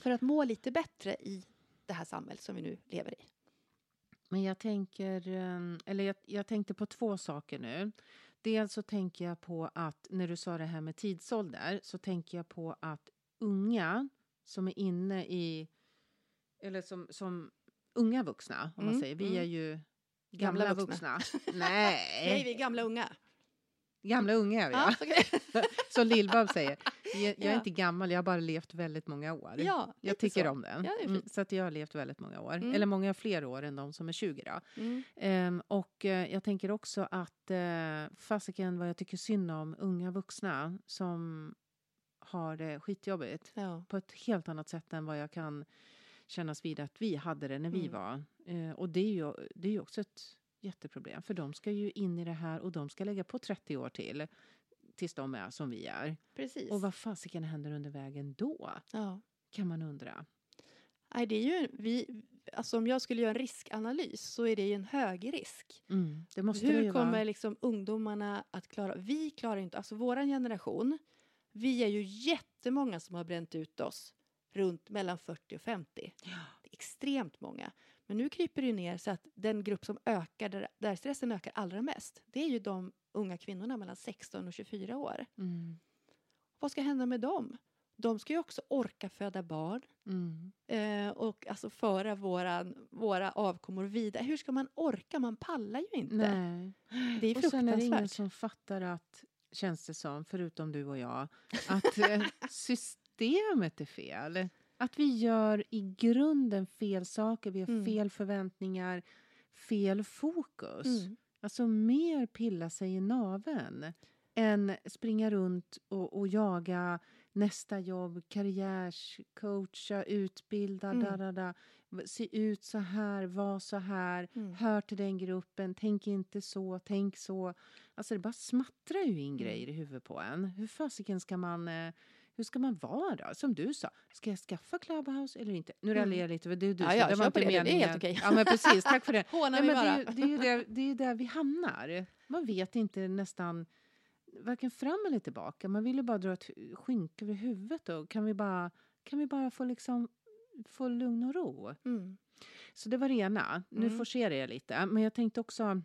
För att må lite bättre i det här samhället som vi nu lever i. Men jag tänker, eller jag tänkte på två saker nu. Dels så tänker jag på att när du sa det här med tidsålder, så tänker jag på att unga som är inne i, eller som unga vuxna, om man säger, vi är ju gamla vuxna. Nej, vi är gamla unga. Gamla unga är vi, ja. Som Lillbab säger. Jag är inte gammal, jag har bara levt väldigt många år. Ja, jag tycker om det. Ja, det så att jag har levt väldigt många år. Eller många fler år än de som är 20 då. Och jag tänker också att fasiken vad jag tycker synd om unga vuxna som har det skitjobbigt. Ja. På ett helt annat sätt än vad jag kan kännas vid att vi hade det när vi var. Och det är ju också ett jätteproblem. För de ska ju in i det här och de ska lägga på 30 år till. Tills de är som vi är. Precis. Och vad fasiken händer under vägen då? Ja. Kan man undra. Nej, det är ju, alltså om jag skulle göra en riskanalys så är det ju en hög risk. Det måste hur kommer liksom ungdomarna att klara? Vi klarar inte, alltså våran generation. Vi är ju jättemånga som har bränt ut oss runt mellan 40 och 50. Ja. Det är extremt många. Men nu kryper det ju ner så att den grupp som ökar, där stressen ökar allra mest, det är ju de unga kvinnorna mellan 16 och 24 år. Vad ska hända med dem? De ska ju också orka föda barn. Och alltså föra våra avkommor vidare. Hur ska man orka? Man pallar ju inte. Nej. Det är fruktansvärt. Och sen är det ingen som fattar att, känns det som, förutom du och jag, att systemet är fel. Att vi gör i grunden fel saker. Vi har fel förväntningar. Fel fokus. Alltså mer pilla sig i naven än springa runt och jaga nästa jobb, karriärscoacha, utbilda, se ut så här, var så här, hör till den gruppen, tänk inte så, tänk så. Alltså det bara smattrar ju in grejer i huvudet på en. Hur fasiken ska man Hur ska man vara då? Som du sa, ska jag skaffa Clubhouse eller inte? Nu raljerar jag lite, för det är du sa. Ja, det var inte meningen. Det är helt okej. Ja, men precis. Tack för det. Hånar vi bara. Det är där vi hamnar. Man vet inte nästan varken fram eller tillbaka. Man vill ju bara dra ett skynke över huvudet. Och kan vi bara få lugn och ro? Mm. Så det var det ena. Nu forcerar jag lite. Men jag tänkte också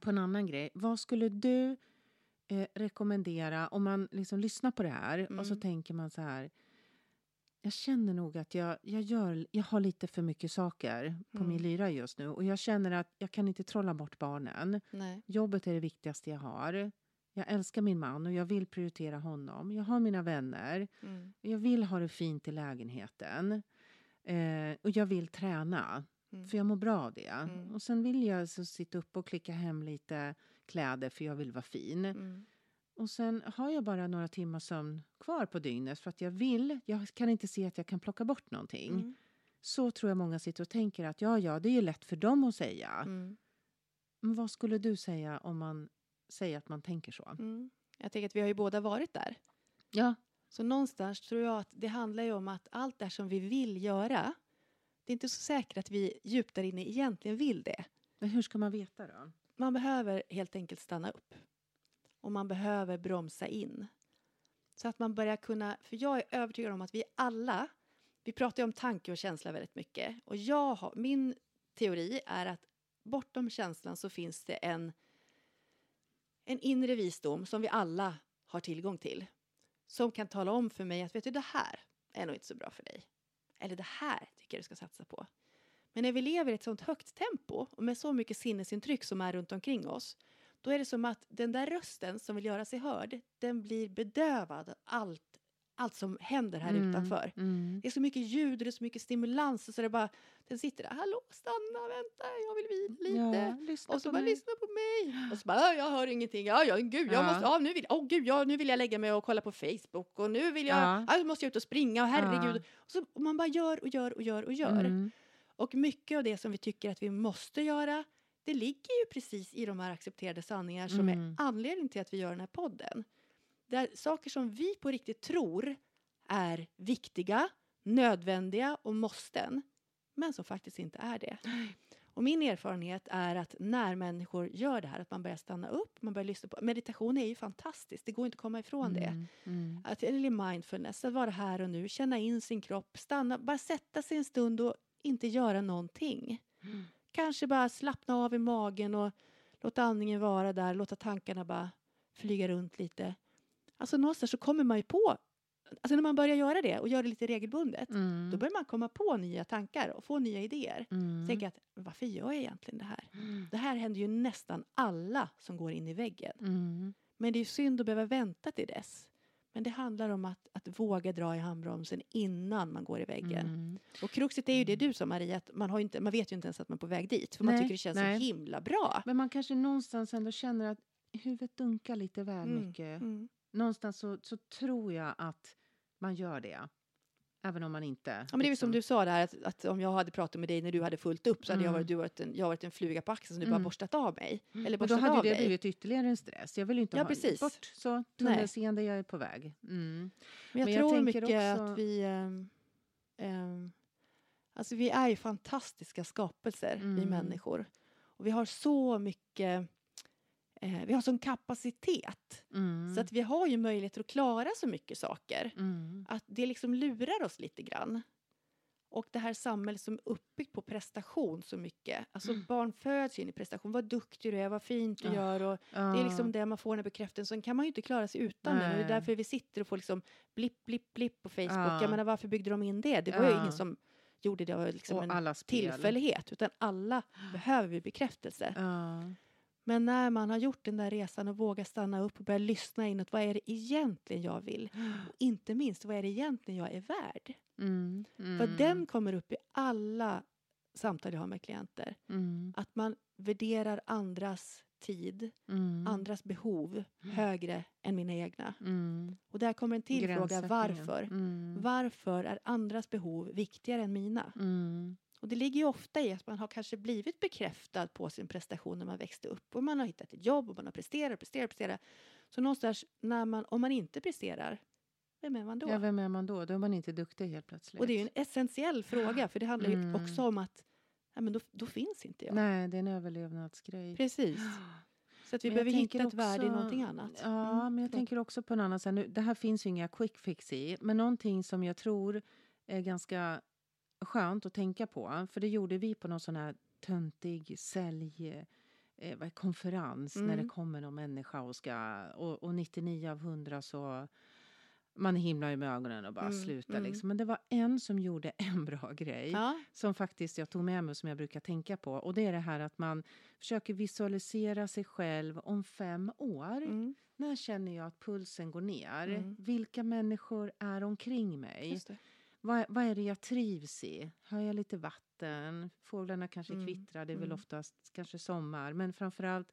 på en annan grej. Vad skulle du rekommendera om man lyssnar på det här och så tänker man så här: jag känner nog att jag har lite för mycket saker på min lyra just nu, och jag känner att jag kan inte trolla bort barnen. Nej. Jobbet är det viktigaste jag har. Jag älskar min man och jag vill prioritera honom. Jag har mina vänner. Jag vill ha det fint i lägenheten. Och jag vill träna. För jag mår bra av det. Och sen vill jag så sitta upp och klicka hem lite kläder för jag vill vara fin. Och sen har jag bara några timmar sömn kvar på dygnet för att jag kan inte se att jag kan plocka bort någonting. Så tror jag många sitter och tänker att ja, det är ju lätt för dem att säga. Men vad skulle du säga om man säger att man tänker så? Jag tänker att vi har ju båda varit där. Ja. Så någonstans tror jag att det handlar ju om att allt det som vi vill göra, det är inte så säkert att vi djupt där inne egentligen vill det. Men hur ska man veta då? Man behöver helt enkelt stanna upp. Och man behöver bromsa in. Så att man börjar kunna, för jag är övertygad om att vi alla, vi pratar ju om tanke och känsla väldigt mycket. Och min teori är att bortom känslan så finns det en inre visdom som vi alla har tillgång till. Som kan tala om för mig att vet du, det här är nog inte så bra för dig. Eller det här tycker jag du ska satsa på. Men när vi lever i ett sånt högt tempo och med så mycket sinnesintryck som är runt omkring oss, då är det som att den där rösten som vill göra sig hörd, den blir bedövad av allt som händer här utanför. Det är så mycket ljud och det är så mycket stimulans, och så det bara, den sitter där, hallå, stanna, vänta, jag vill vila lite. Ja, och så bara, lyssna på mig. Och så bara, jag hör ingenting. Nu vill jag lägga mig och kolla på Facebook, och nu vill jag, måste jag ut och springa, och herregud. Och så och man bara gör. Och mycket av det som vi tycker att vi måste göra, det ligger ju precis i de här accepterade sanningar som är anledningen till att vi gör den här podden. Där saker som vi på riktigt tror är viktiga, nödvändiga och måsten. Men som faktiskt inte är det. Och min erfarenhet är att när människor gör det här, att man börjar stanna upp, man börjar lyssna på. Meditation är ju fantastiskt, det går inte att komma ifrån det. Eller mindfulness, att vara här och nu, känna in sin kropp, stanna, bara sätta sig en stund och inte göra någonting. Kanske bara slappna av i magen och låta andningen vara där, låta tankarna bara flyga runt lite. Alltså någonstans så kommer man ju på, alltså när man börjar göra det och gör det lite regelbundet, då börjar man komma på nya tankar och få nya idéer. Tänker att, varför gör jag egentligen det här? Det här händer ju nästan alla som går in i väggen. Men det är ju synd att behöva vänta till dess. Men det handlar om att våga dra i handbromsen innan man går i väggen. Och kruxet är ju det du sa, Maria, att man vet ju inte ens att man är på väg dit. För man tycker det känns så himla bra. Men man kanske någonstans ändå känner att huvudet dunkar lite väl mycket. Någonstans så tror jag att man gör det. Även om man inte... Ja, men det är ju som du sa där, att om jag hade pratat med dig när du hade fullt upp, så hade jag varit en fluga på axeln som du bara borstat av mig. Eller borstat av dig. Och då hade det blivit ytterligare en stress. Jag vill ju inte ha precis. Bort så tunnelseende jag är på väg. Men jag tror mycket också... att vi... alltså vi är ju fantastiska skapelser, vi människor. Och vi har så mycket... vi har sån kapacitet. Så att vi har ju möjlighet att klara så mycket saker. Att det lurar oss lite grann. Och det här samhället som är uppbyggt på prestation så mycket. Alltså barn föds in i prestation. Vad duktig du är, vad fint du gör. Och det är det man får, den bekräftelsen. Sen kan man ju inte klara sig utan det. Det är därför vi sitter och får blipp, blipp, blipp på Facebook. Jag menar, varför byggde de in det? Det var ju ingen som... gjorde det av en tillfällighet. Utan alla behöver vi bekräftelse. Men när man har gjort den där resan och vågar stanna upp och börja lyssna inåt. Vad är det egentligen jag vill? Och inte minst, vad är det egentligen jag är värd? För den kommer upp i alla samtal jag har med klienter. Att man värderar andras tid, andras behov högre än mina egna. Och där kommer en till fråga, varför? Varför är andras behov viktigare än mina? Och det ligger ju ofta i att man har kanske blivit bekräftad på sin prestation när man växte upp. Och man har hittat ett jobb och man har presterat. Så någonstans, om man inte presterar, vem är man då? Ja, vem är man då? Då är man inte duktig helt plötsligt. Och det är ju en essentiell fråga. För det handlar ju också om att ja, men då finns inte jag. Nej, det är en överlevnadsgrej. Precis. Så att vi behöver hitta ett värde i någonting annat. Ja, men jag tänker också på en annan sak. Det här finns ju inga quick fix i. Men någonting som jag tror är ganska skönt att tänka på. För det gjorde vi på någon sån här töntig konferens när det kommer någon människa och ska... Och 99 av 100 så... Man himlar ju med ögonen och bara slutar liksom. Men det var en som gjorde en bra grej. Ja. Som faktiskt jag tog med mig och som jag brukar tänka på. Och det är det här att man försöker visualisera sig själv om 5 år. När känner jag att pulsen går ner? Vilka människor är omkring mig? Vad är det jag trivs i? Hör jag lite vatten? Fåglarna kanske kvittrar. Det är väl oftast kanske sommar. Men framförallt...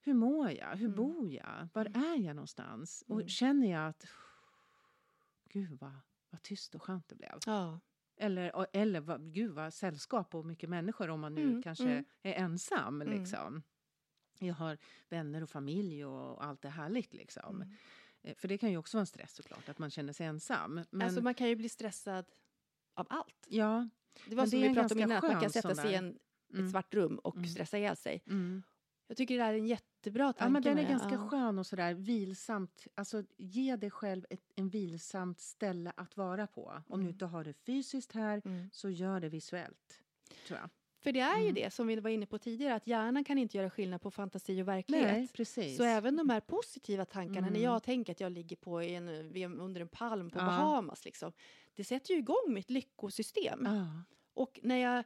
Hur mår jag? Hur bor jag? Var är jag någonstans? Och känner jag att... Gud vad tyst och skönt det blev. Ja. Eller gud vad sällskap och mycket människor om man nu kanske är ensam liksom. Jag har vänner och familj och allt det härligt liksom. För det kan ju också vara en stress såklart att man känner sig ensam. Men... Alltså man kan ju bli stressad av allt. Ja. Det var som vi pratade om innan att man kan sätta sig i ett svart rum och stressa ihjäl sig. Jag tycker det där är en jättebra tanke. Ja, men den är ganska skön och sådär vilsamt. Alltså ge dig själv en vilsamt ställe att vara på. Om du inte har det fysiskt här så gör det visuellt, tror jag. För det är ju det som vi var inne på tidigare. Att hjärnan kan inte göra skillnad på fantasi och verklighet. Nej, precis. Så även de här positiva tankarna. När jag tänker att jag ligger på under en palm på Bahamas. Liksom, det sätter ju igång mitt lyckosystem. Och när jag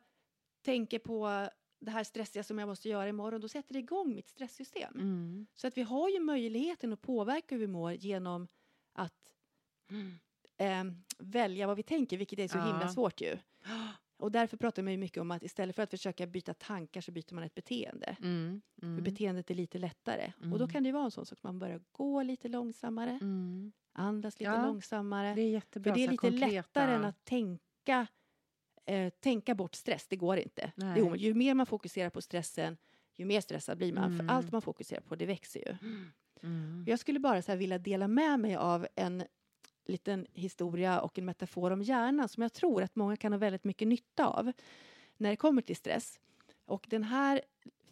tänker på... Det här stressiga som jag måste göra imorgon. Då sätter det igång mitt stresssystem. Så att vi har ju möjligheten att påverka hur vi mår. Genom att välja vad vi tänker. Vilket är så himla svårt ju. Och därför pratar man ju mycket om att. Istället för att försöka byta tankar. Så byter man ett beteende. För beteendet är lite lättare. Och då kan det ju vara en sån sak. Man börjar gå lite långsammare. Andas lite långsammare. Det är jättebra. För det är lite lättare än att tänka bort stress, det går inte. Det ju mer man fokuserar på stressen, ju mer stressad blir man. För allt man fokuserar på, det växer ju. Jag skulle bara så här vilja dela med mig av en liten historia och en metafor om hjärnan som jag tror att många kan ha väldigt mycket nytta av när det kommer till stress. Och den här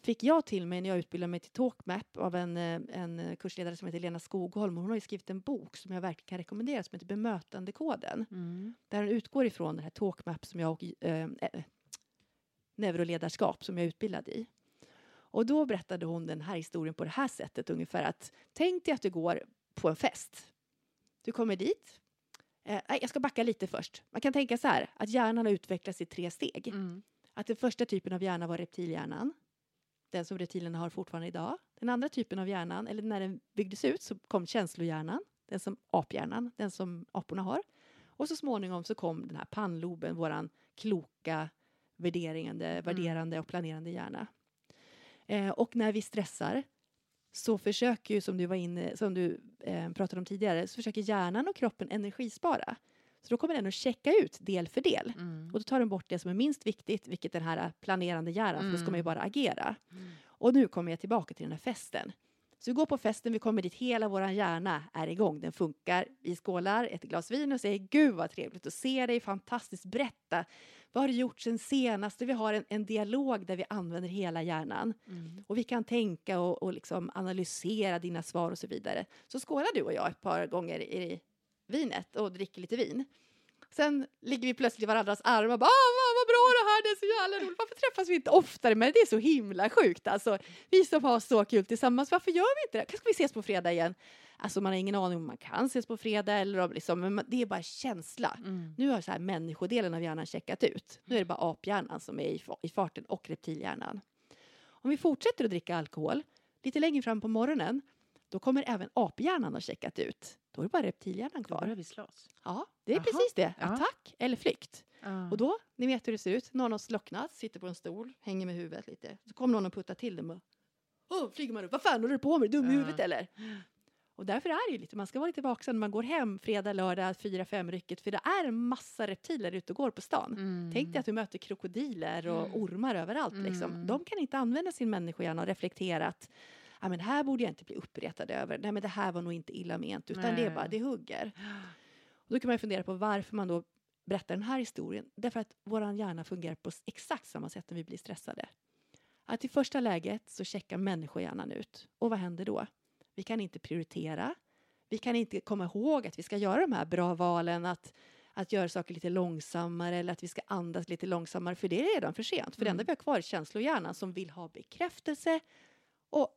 fick jag till mig när jag utbildade mig till TalkMap av en kursledare som heter Lena Skogholm. Hon har ju skrivit en bok som jag verkligen kan rekommendera som heter Bemötande koden. Där den utgår ifrån den här TalkMap som jag och neuroledarskap som jag är utbildad i. Och då berättade hon den här historien på det här sättet ungefär att tänk dig att du går på en fest. Du kommer dit. Nej, jag ska backa lite först. Man kan tänka så här att hjärnan har utvecklats i 3 steg. Att den första typen av hjärna var reptilhjärnan. Den som reptilerna har fortfarande idag. Den andra typen av hjärnan, eller när den byggdes ut så kom känslohjärnan. Den som aphjärnan, den som aporna har. Och så småningom så kom den här pannloben, våran kloka värderande och planerande hjärna. Och när vi stressar så försöker ju, som du pratade om tidigare, så försöker hjärnan och kroppen energispara. Så då kommer den att checka ut del för del. Och då tar den bort det som är minst viktigt. Vilket den här planerande hjärnan. För då ska man ju bara agera. Och nu kommer jag tillbaka till den här festen. Så vi går på festen. Vi kommer dit. Hela vår hjärna är igång. Den funkar. Vi skålar ett glas vin och säger. Gud vad trevligt att se dig. Fantastiskt. Berätta. Vad har du gjort sen senast? Vi har en dialog där vi använder hela hjärnan. Och vi kan tänka och liksom analysera dina svar och så vidare. Så skålar du och jag ett par gånger i vinet och dricker lite vin. Sen ligger vi plötsligt i varandras armar och bara, vad bra det här, det är så jävla roligt. Varför träffas vi inte oftare? Men det är så himla sjukt. Alltså, vi som har så kul tillsammans, varför gör vi inte det? Kanske ska vi ses på fredag igen? Alltså man har ingen aning om man kan ses på fredag eller om liksom, men det är bara känsla. Nu har så här människodelen av hjärnan checkat ut. Nu är det bara aphjärnan som är i farten och reptilhjärnan. Om vi fortsätter att dricka alkohol lite längre fram på morgonen, då kommer även aphjärnan att checkat ut. Då är det bara reptilhjärnan kvar. Då börjar vi slås. Ja, det är precis det. Attack eller flykt. Och då, ni vet hur det ser ut. Någon har slocknat, sitter på en stol, hänger med huvudet lite. Så kommer någon och puttar till dem. Flyger man upp. Vad fan håller du på med? Dum huvudet eller? Och därför är det ju lite. Man ska vara lite vaksen när man går hem fredag, lördag, 4-5 rycket. För det är en massa reptiler ute och går på stan. Tänk dig att du möter krokodiler och ormar överallt. Liksom. De kan inte använda sin människohjärna och reflektera att ja, men här borde jag inte bli uppretad över. Nej, men det här var nog inte illa ment. Utan det är bara, det hugger. Och då kan man fundera på varför man då berättar den här historien. Därför att våran hjärna fungerar på exakt samma sätt när vi blir stressade. Att i första läget så checkar människohjärnan ut. Och vad händer då? Vi kan inte prioritera. Vi kan inte komma ihåg att vi ska göra de här bra valen. Att göra saker lite långsammare. Eller att vi ska andas lite långsammare. För det är redan för sent. För det enda vi har kvar är känslohjärnan som vill ha bekräftelse. Och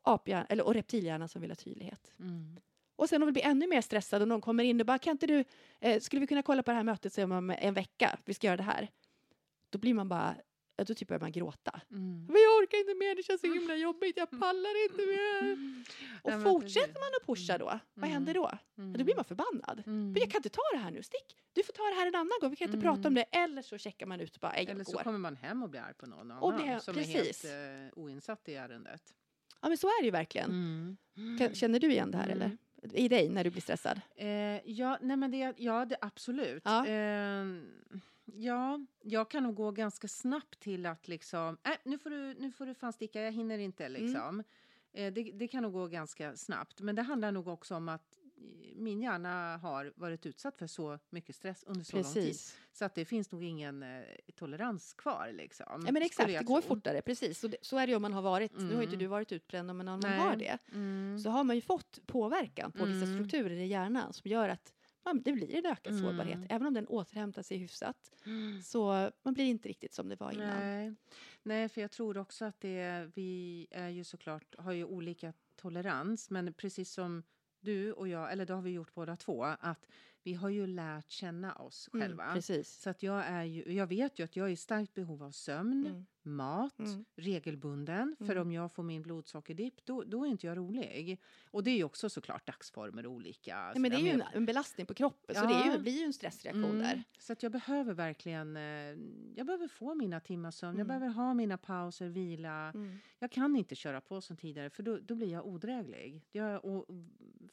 reptilhjärnan som vill ha tydlighet. Mm. Och sen om vi blir ännu mer stressade och någon kommer in och bara, kan inte du, skulle vi kunna kolla på det här mötet så om en vecka, vi ska göra det här. Då blir man bara, då typ börjar man gråta. Mm. Men jag orkar inte mer, det känns så himla jobbigt, jag pallar inte mer. Mm. Och fortsätter man att pusha då, vad händer då? Mm. Ja, då blir man förbannad. Mm. Men jag kan inte ta det här nu, stick. Du får ta det här en annan gång, vi kan inte prata om det. Eller så checkar man ut och bara, eller så kommer man hem och blir arg på någon annan som är helt oinsatt i ärendet. Ja, men så är det ju verkligen. Känner du igen det här eller? I dig när du blir stressad? Det absolut. Ja. Jag kan nog gå ganska snabbt till att liksom... Nu får du fan sticka, jag hinner inte liksom. Det kan nog gå ganska snabbt. Men det handlar nog också om att min hjärna har varit utsatt för så mycket stress under så lång tid. Så att det finns nog ingen tolerans kvar liksom. Ja men exakt, det går fortare, precis. Så är det ju om man har varit, nu har inte du varit utbränd men om man har det. Mm. Så har man ju fått påverkan på vissa strukturer i hjärnan som gör att det blir en ökad sårbarhet. Även om den återhämtar sig hyfsat. Så man blir inte riktigt som det var innan. Nej, för jag tror också att vi är ju såklart, har ju olika tolerans. Men precis som du och jag, eller det har vi gjort båda två, att vi har ju lärt känna oss själva. Precis. Så att jag vet ju att jag är i starkt behov av sömn, mat, regelbunden. För om jag får min blodsockerdipp, då är inte jag rolig. Och det är ju också såklart dagsformer olika. Nej, men det är ju en belastning på kroppen, så det blir ju en stressreaktion där. Så att jag behöver verkligen, jag behöver få mina timmar sömn, jag behöver ha mina pauser, vila. Jag kan inte köra på som tidigare, för då blir jag odräglig.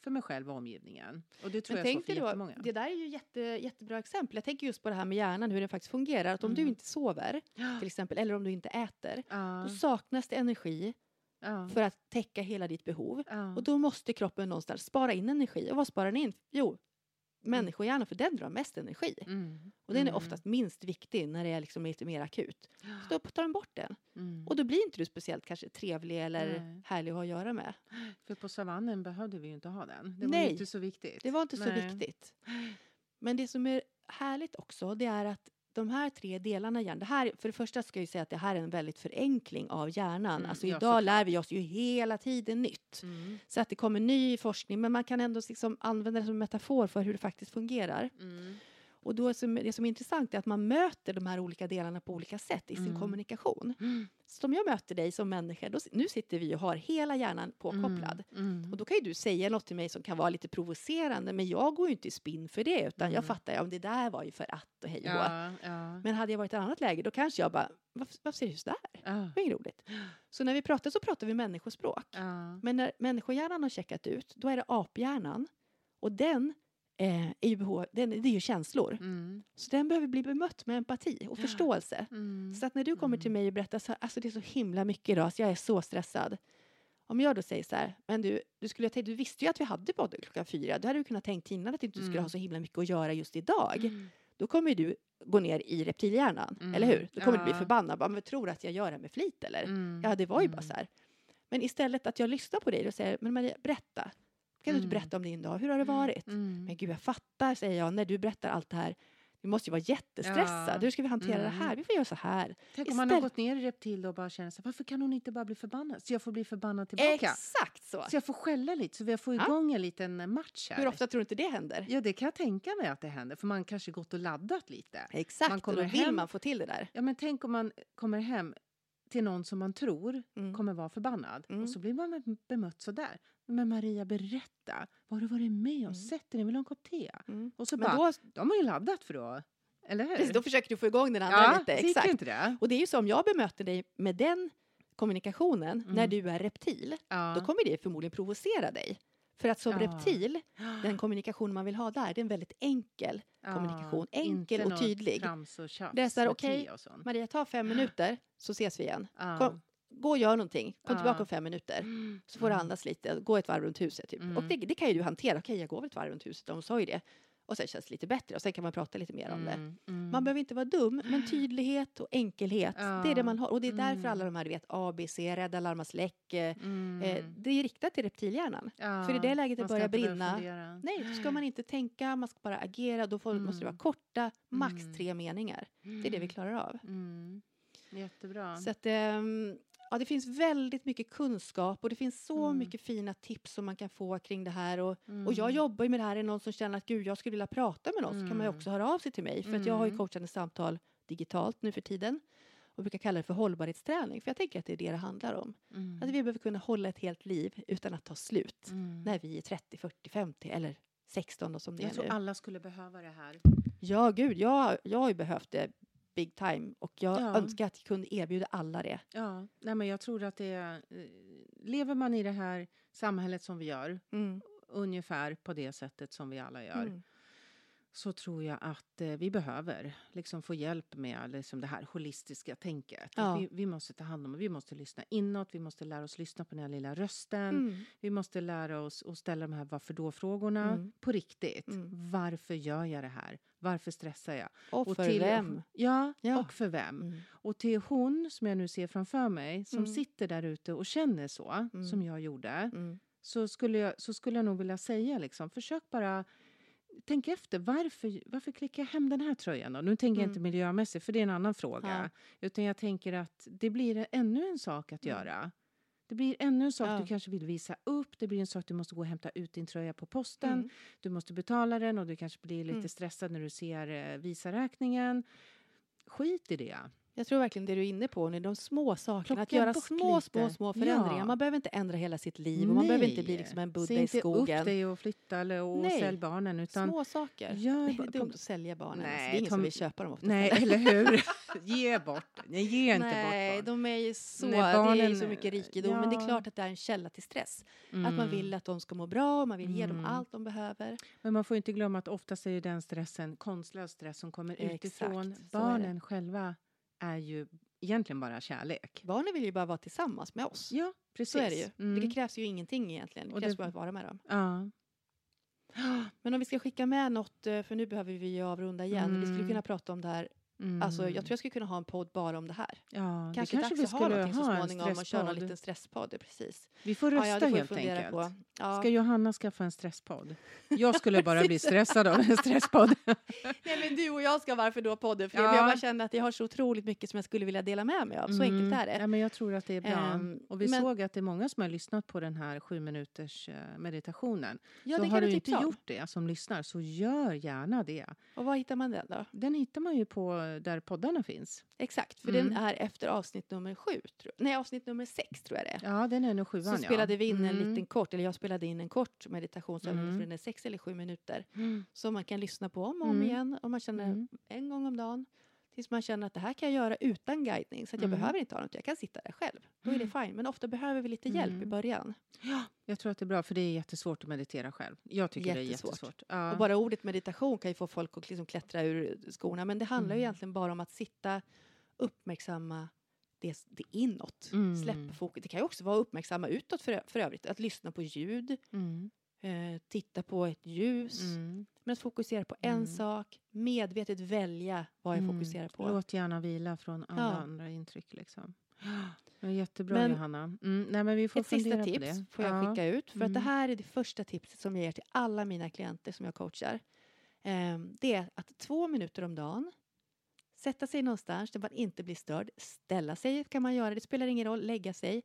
För mig själv och omgivningen. Och det tror jag så för jättemånga. Det där är ju jättebra exempel. Jag tänker just på det här med hjärnan, hur den faktiskt fungerar. Att om du inte sover, till exempel, eller om du inte äter, då saknas det energi för att täcka hela ditt behov. Och då måste kroppen någonstans spara in energi. Och vad sparar den in? Jo, människohjärnan, för den drar mest energi. Och den är oftast minst viktig när det är liksom lite mer akut. Så då tar den bort den. Och då blir inte du speciellt kanske trevlig eller härlig att ha att göra med. För på savannen behövde vi ju inte ha den. Det var inte så viktigt. Det var inte så viktigt. Men det som är härligt också, det är att de här tre delarna hjärnan. Det här, för det första ska jag ju säga att det här är en väldigt förenkling av hjärnan. Alltså idag lär vi oss ju hela tiden nytt. Så att det kommer ny forskning. Men man kan ändå liksom använda det som metafor för hur det faktiskt fungerar. Och då det som är intressant är att man möter de här olika delarna på olika sätt i sin kommunikation. Så om jag möter dig som människa, nu sitter vi och har hela hjärnan påkopplad. Och då kan ju du säga något till mig som kan vara lite provocerande, men jag går ju inte i spinn för det, utan jag fattar om det där var ju för att och hej och Men hade jag varit i ett annat läge, då kanske jag bara, varför ser du just där? Det är roligt. Så när vi pratar så pratar vi människospråk. Men när människohjärnan har checkat ut, då är det aphjärnan, och den det är ju känslor. Så den behöver bli bemött med empati och förståelse. Så att när du kommer till mig och berättar så här, alltså det är så himla mycket idag så jag är så stressad. Om jag då säger så här, men du visste ju att vi hade podden klockan 4. Då hade du kunnat tänkt innan att inte du skulle ha så himla mycket att göra just idag. Då kommer ju du gå ner i reptilhjärnan, eller hur? Då kommer du bli förbannad. Bara, men tror du att jag gör det med flit eller? Ja, det var ju bara så här. Men istället att jag lyssnar på dig och säger, men Maria, berätta. Kan du inte berätta om din dag? Hur har det varit? Men gud, jag fattar, säger jag. När du berättar allt det här. Vi måste ju vara jättestressade. Hur ska vi hantera det här? Vi får göra så här. Tänk om man har gått ner i reptil och bara känner sig. Varför kan hon inte bara bli förbannad? Så jag får bli förbannad tillbaka. Exakt så. Så jag får skälla lite. Så vi får igång en liten match här. Hur ofta tror du inte det händer? Ja, det kan jag tänka mig att det händer. För man kanske gått och laddat lite. Exakt. Man kommer och då vill man få till det där. Ja, men tänk om man kommer hem till någon som man tror kommer vara förbannad. Och så blir man bemött så där. Men Maria, berätta. Vad har du varit med och sett dig? Vill du ha en kopp te? Och så men bara, de har ju laddat för då. Eller hur? Precis, då försöker du få igång den andra lite. Exakt. Inte det. Och det är ju så, om jag bemöter dig med den kommunikationen när du är reptil. Då kommer det förmodligen provocera dig. För att som reptil, den kommunikation man vill ha där, det är en väldigt enkel kommunikation. Enkel och tydlig. Det är så här, okej, Maria, ta 5 minuter så ses vi igen. Gå och gör någonting. Kom tillbaka om 5 minuter. Så får du andas lite. Gå ett varv runt huset. Typ. Och det kan ju du hantera. Okej, jag går ett varv runt huset. De sa ju det. Och sen känns det lite bättre. Och sen kan man prata lite mer om det. Mm. Man behöver inte vara dum. Men tydlighet och enkelhet. Ja. Det är det man har. Och det är därför alla de här, du vet, ABC, rädda larmas läck. Det är riktat till reptilhjärnan. Ja. För i det läget det börjar brinna. Nej, då ska man inte tänka. Man ska bara agera. Då måste det vara korta. Max 3 meningar. Det är det vi klarar av. Mm. Jättebra. Så att... ja, det finns väldigt mycket kunskap och det finns så mycket fina tips som man kan få kring det här. Och jag jobbar ju med det här. Är någon som känner att gud, jag skulle vilja prata med någon så kan man ju också höra av sig till mig. För att jag har ju coachande samtal digitalt nu för tiden. Och brukar kalla det för hållbarhetsträning. För jag tänker att det är det handlar om. Att vi behöver kunna hålla ett helt liv utan att ta slut. När vi är 30, 40, 50 eller 16 då, som det är nu. Jag tror alla skulle behöva det här. Ja, gud. Jag har ju behövt det. Big time. Och jag önskar att jag kunde erbjuda alla det. Ja, nej, men jag tror att det är... Lever man i det här samhället som vi gör. Ungefär på det sättet som vi alla gör. Så tror jag att vi behöver liksom få hjälp med liksom det här holistiska tänket. Ja. Vi måste ta hand om, vi måste lyssna inåt, vi måste lära oss lyssna på den här lilla rösten. Vi måste lära oss att ställa de här varför då-frågorna på riktigt. Varför gör jag det här? Varför stressar jag? Och för till, vem? Ja, och för vem? Och till hon som jag nu ser framför mig som sitter där ute och känner så som jag gjorde. Så skulle jag nog vilja säga liksom, försök bara... Tänk efter, varför klickar jag hem den här tröjan då? Nu tänker jag inte miljömässigt, för det är en annan fråga. Ja. Utan jag tänker att det blir ännu en sak att göra. Det blir ännu en sak du kanske vill visa upp. Det blir en sak du måste gå och hämta ut din tröja på posten. Du måste betala den och du kanske blir lite stressad när du ser visaräkningen. Skit i det. Jag tror verkligen det du är inne på nu, de små sakerna. Att göra små förändringar. Ja. Man behöver inte ändra hela sitt liv. Nej. Och man behöver inte bli liksom en buddha i skogen. Se inte upp dig och flytta och sälj barnen. Utan små saker. Nej, det är dumt att sälja barnen. Nej, det är ingen som vill köpa dem ofta. Nej, eller hur? Ge bort. Nej, ge inte bort barn. De är ju så, barnen, det är ju så mycket rikedom. Ja. Men det är klart att det är en källa till stress. Att man vill att de ska må bra. Man vill ge dem allt de behöver. Men man får inte glömma att ofta är den stressen konstlös stress som kommer utifrån. Exakt. Barnen själva är ju egentligen bara kärlek. Barnen vill ju bara vara tillsammans med oss. Ja, precis. Så är det ju. Det krävs ju ingenting egentligen. Det krävs bara att vara med dem. Ja. Men om vi ska skicka med något, för nu behöver vi ju avrunda igen. Vi skulle kunna prata om det här. Alltså, jag tror jag skulle kunna ha en podd bara om det här. Ja, kanske vi skulle ha så småningom och köra en liten stresspodd, precis. Vi får rösta helt enkelt. Ska Johanna skaffa en stresspodd? Jag skulle bara bli stressad av en stresspodd. Nej, men du och jag ska varför då podden? För jag bara känner att jag har så otroligt mycket som jag skulle vilja dela med mig av. Så enkelt är det. Ja, men jag tror att det är bra. Och vi såg att det är många som har lyssnat på den här 7 minuters meditationen. Ja, så har du inte gjort det som lyssnar, så gör gärna det. Och var hittar man den då? Den hittar man ju på där poddarna finns. Exakt, för den är efter avsnitt nummer 7. Nej, avsnitt nummer 6 tror jag det är. Ja, den är nu 7an, så spelade vi in en liten kort, eller jag spelade in en kort meditationsövning för den är 6 eller 7 minuter. Så man kan lyssna på om och om igen, om man känner en gång om dagen. Tills man känner att det här kan jag göra utan guidning. Så att jag behöver inte ha något. Jag kan sitta där själv. Då är det fint. Men ofta behöver vi lite hjälp i början. Ja, jag tror att det är bra. För det är jättesvårt att meditera själv. Jag tycker det är jättesvårt. Ja. Och bara ordet meditation kan ju få folk att liksom klättra ur skorna. Men det handlar ju egentligen bara om att sitta uppmärksamma det inåt. Släppa fokus. Det kan ju också vara uppmärksamma utåt för övrigt. Att lyssna på ljud. Titta på ett ljus. Men att fokusera på en sak. Medvetet välja vad jag fokuserar på. Låt gärna vila från alla andra intryck. Liksom. Det är jättebra, men, Johanna. Nej, men vi får ett sista tips får jag skicka ut. För att det här är det första tipset som jag ger till alla mina klienter som jag coachar. Det är att 2 minuter om dagen. Sätta sig någonstans där man inte blir störd. Ställa sig kan man göra. Det spelar ingen roll. Lägga sig.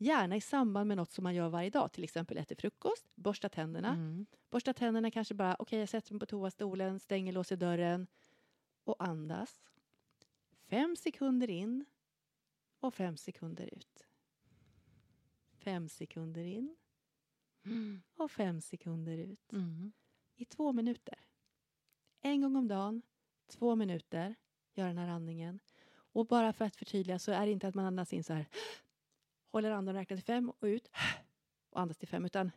Gärna i samband med något som man gör varje dag. Till exempel äter frukost. Borsta tänderna. Borsta tänderna kanske bara. Okej, jag sätter mig på toastolen. Stänger, låser dörren. Och andas. 5 sekunder in. Och 5 sekunder ut. 5 sekunder in. Och 5 sekunder ut. I 2 minuter. En gång om dagen. 2 minuter. Gör den här andningen. Och bara för att förtydliga så är det inte att man andas in så här. Håller andan och räknar till 5 och ut. Och andas till 5 utan.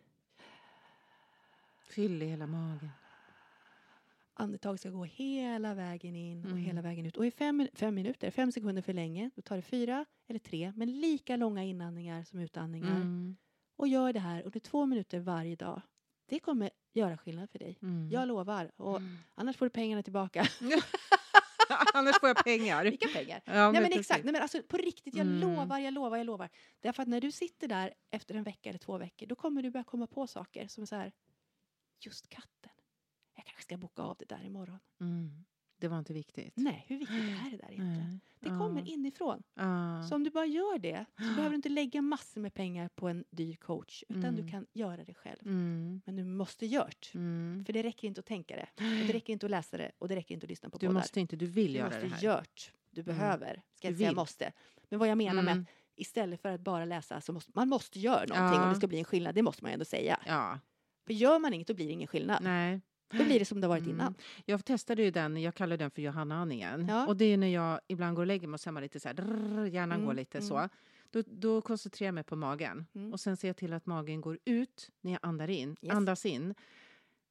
Fyll i hela magen. Andetag ska gå hela vägen in och hela vägen ut. Och i 5 sekunder för länge. Då tar det 4 eller 3. Men lika långa inandningar som utandningar. Och gör det här under 2 minuter varje dag. Det kommer göra skillnad för dig. Mm. Jag lovar. Och annars får du pengarna tillbaka. Annars får jag pengar. Vilka pengar? Ja, men nej, men exakt. Nej, men alltså, på riktigt, jag lovar, jag lovar, jag lovar. Därför att när du sitter där efter en vecka eller 2 veckor. Då kommer du börja komma på saker som så här. Just katten. Jag kanske ska boka av det där imorgon. Mm. Det var inte viktigt. Nej, hur viktigt är det där egentligen? Mm. Det kommer inifrån. Så om du bara gör det så behöver du inte lägga massor med pengar på en dyr coach. Utan du kan göra det själv. Mm. Men du måste göra det. Mm. För det räcker inte att tänka det. Och det räcker inte att läsa det. Och det räcker inte att lyssna på poddar. Du måste inte, du vill göra det här. Du måste göra det. Du behöver. Ska jag säga måste. Men vad jag menar med att istället för att bara läsa så måste man måste göra någonting. Om det ska bli en skillnad, det måste man ändå säga. Ja. För gör man inget, då blir det ingen skillnad. Nej. Då blir det som det har varit innan. Jag testade ju den, jag kallar den för Johanna-ningen. Ja. Och det är när jag ibland går och lägger mig och sen man lite så här, hjärnan går lite så. Då koncentrerar jag mig på magen. Och sen ser jag till att magen går ut när jag andas in.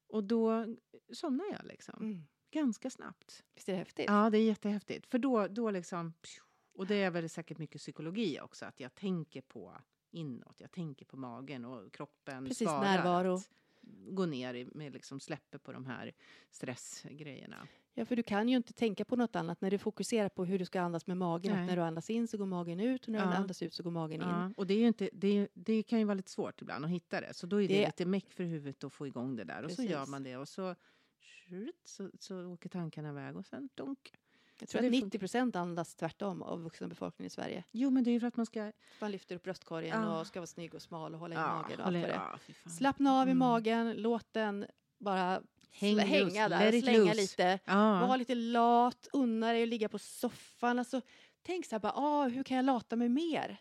Och då somnar jag liksom. Ganska snabbt. Visst är det häftigt? Ja, det är jättehäftigt. För då liksom, och det är väl säkert mycket psykologi också. Att jag tänker på inåt, jag tänker på magen och kroppen. Precis, närvaro. Gå ner med liksom släpper på de här stressgrejerna. Ja, för du kan ju inte tänka på något annat när du fokuserar på hur du ska andas med magen. Att när du andas in så går magen ut och när du andas ut så går magen in. Och det är ju inte, det kan ju vara lite svårt ibland att hitta det. Så då är det lite mäck för huvudet att få igång det där. Precis. Och så gör man det och så åker tankarna iväg och sen dunk. Jag tror att 90% andas tvärtom av vuxna befolkningen i Sverige. Jo, men det är ju för att man ska... Man lyfter upp bröstkorgen och ska vara snygg och smal och hålla i magen och allt för det. Slappna av i magen, låt den bara hänga där, slänga loose. Lite. Var lite lat, unna dig och ligga på soffan. Alltså, tänk så här bara, hur kan jag lata mig mer?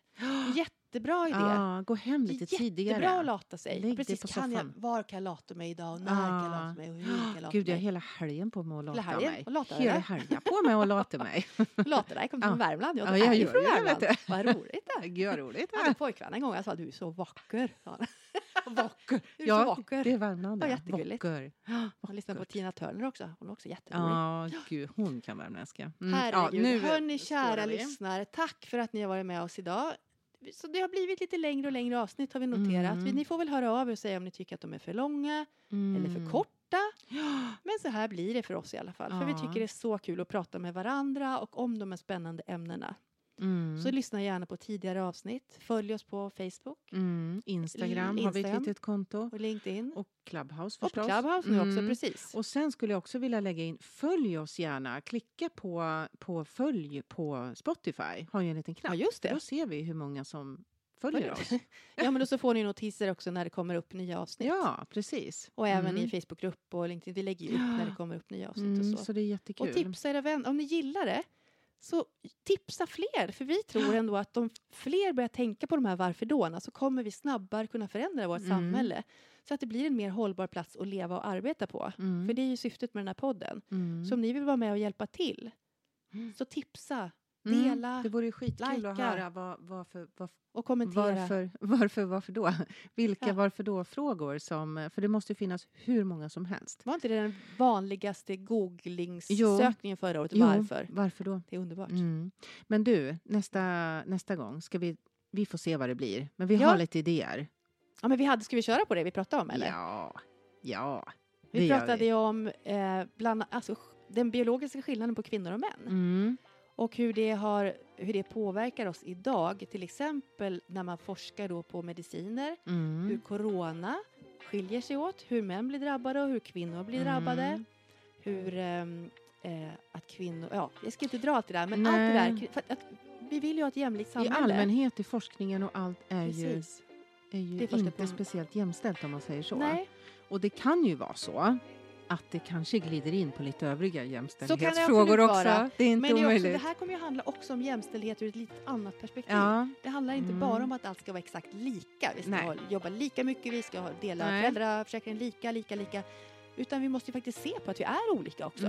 Jättebra idé. Gå hem lite tidigare. Jättebra att lata sig. Lägg precis, var kan jag lata mig idag och när kan jag lata mig och hur kan jag lata mig? Gud, jag har hela helgen på mig att lata mig. Hela helgen på mig att lata mig. Lata dig, kom från Värmland. Ja, jag är från Värmland. Vad roligt det. Gud, roligt det. Jag hade en pojkvän en gång, jag sa, du är så vacker. Vacker. Du är så vacker. Det är Värmland. Ja, jättegulligt. Man lyssnar på Tina Törner också. Hon är också jätterolig. Gud, hon kan värmländska. Herregud, hörni kära lyssnare. Tack för att ni har varit med oss idag. Så det har blivit lite längre och längre avsnitt har vi noterat. Ni får väl höra av er och säga om ni tycker att de är för långa eller för korta. Men så här blir det för oss i alla fall. För vi tycker det är så kul att prata med varandra och om de här spännande ämnena. Så lyssna gärna på tidigare avsnitt. Följ oss på Facebook. Instagram har vi ett litet konto. Och LinkedIn. Och Clubhouse förstås. Och Clubhouse nu också, precis. Och sen skulle jag också vilja lägga in, följ oss gärna. Klicka på följ på Spotify. Har ju en liten knapp. Ja, just det. Då ser vi hur många som följer oss. Ja, men då så får ni notiser också när det kommer upp nya avsnitt. Ja, precis. Och även i Facebookgrupp och LinkedIn. Vi lägger ju upp när det kommer upp nya avsnitt och så. Så det är jättekul. Och tipsa era vänner. Om ni gillar det. Så tipsa fler, för vi tror ändå att om fler börjar tänka på de här varför då, så kommer vi snabbare kunna förändra vårt samhälle. Så att det blir en mer hållbar plats att leva och arbeta på. För det är ju syftet med den här podden. Så om ni vill vara med och hjälpa till, så tipsa, dela, det vore skitkul likea, att höra och kommentera. Varför då? Vilka varför då-frågor som... För det måste finnas hur många som helst. Var inte det den vanligaste googlingssökningen förra året? Varför då? Det är underbart. Men du, nästa gång ska vi får se vad det blir. Men vi har lite idéer. Ja, men ska vi köra på det vi pratade om, eller? Ja. Vi pratade ju om den biologiska skillnaden på kvinnor och män. Och hur det påverkar oss idag. Till exempel när man forskar då på mediciner. Hur corona skiljer sig åt. Hur män blir drabbade och hur kvinnor blir drabbade. Hur att kvinnor... Ja, jag ska inte dra allt det där. Men allt det där. För att vi vill ju ha ett jämlikt samhälle. I allmänhet i forskningen och allt är ju inte speciellt jämställt om man säger så. Nej. Och det kan ju vara så att det kanske glider in på lite övriga jämställdhetsfrågor det också. Det är inte omöjligt. Det här kommer ju handla också om jämställdhet ur ett lite annat perspektiv. Ja. Det handlar inte bara om att allt ska vara exakt lika. Vi ska jobba lika mycket, vi ska dela föräldraförsäkringen lika. Utan vi måste ju faktiskt se på att vi är olika också.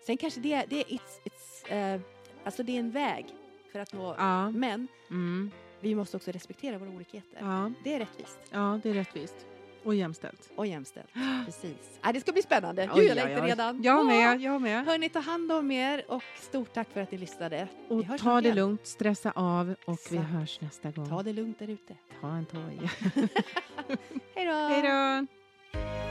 Sen kanske det är en väg för att nå män. Vi måste också respektera våra olikheter. Ja. Det är rättvist. Ja, det är rättvist. Och jämställt. Precis. Det ska bli spännande. Jag längtar redan. Jag med. Hörni, ta hand om er. Och stort tack för att ni lyssnade. Och ta det lugnt. Stressa av. Och vi hörs nästa gång. Ta det lugnt där ute. Ta en toj. Hej då.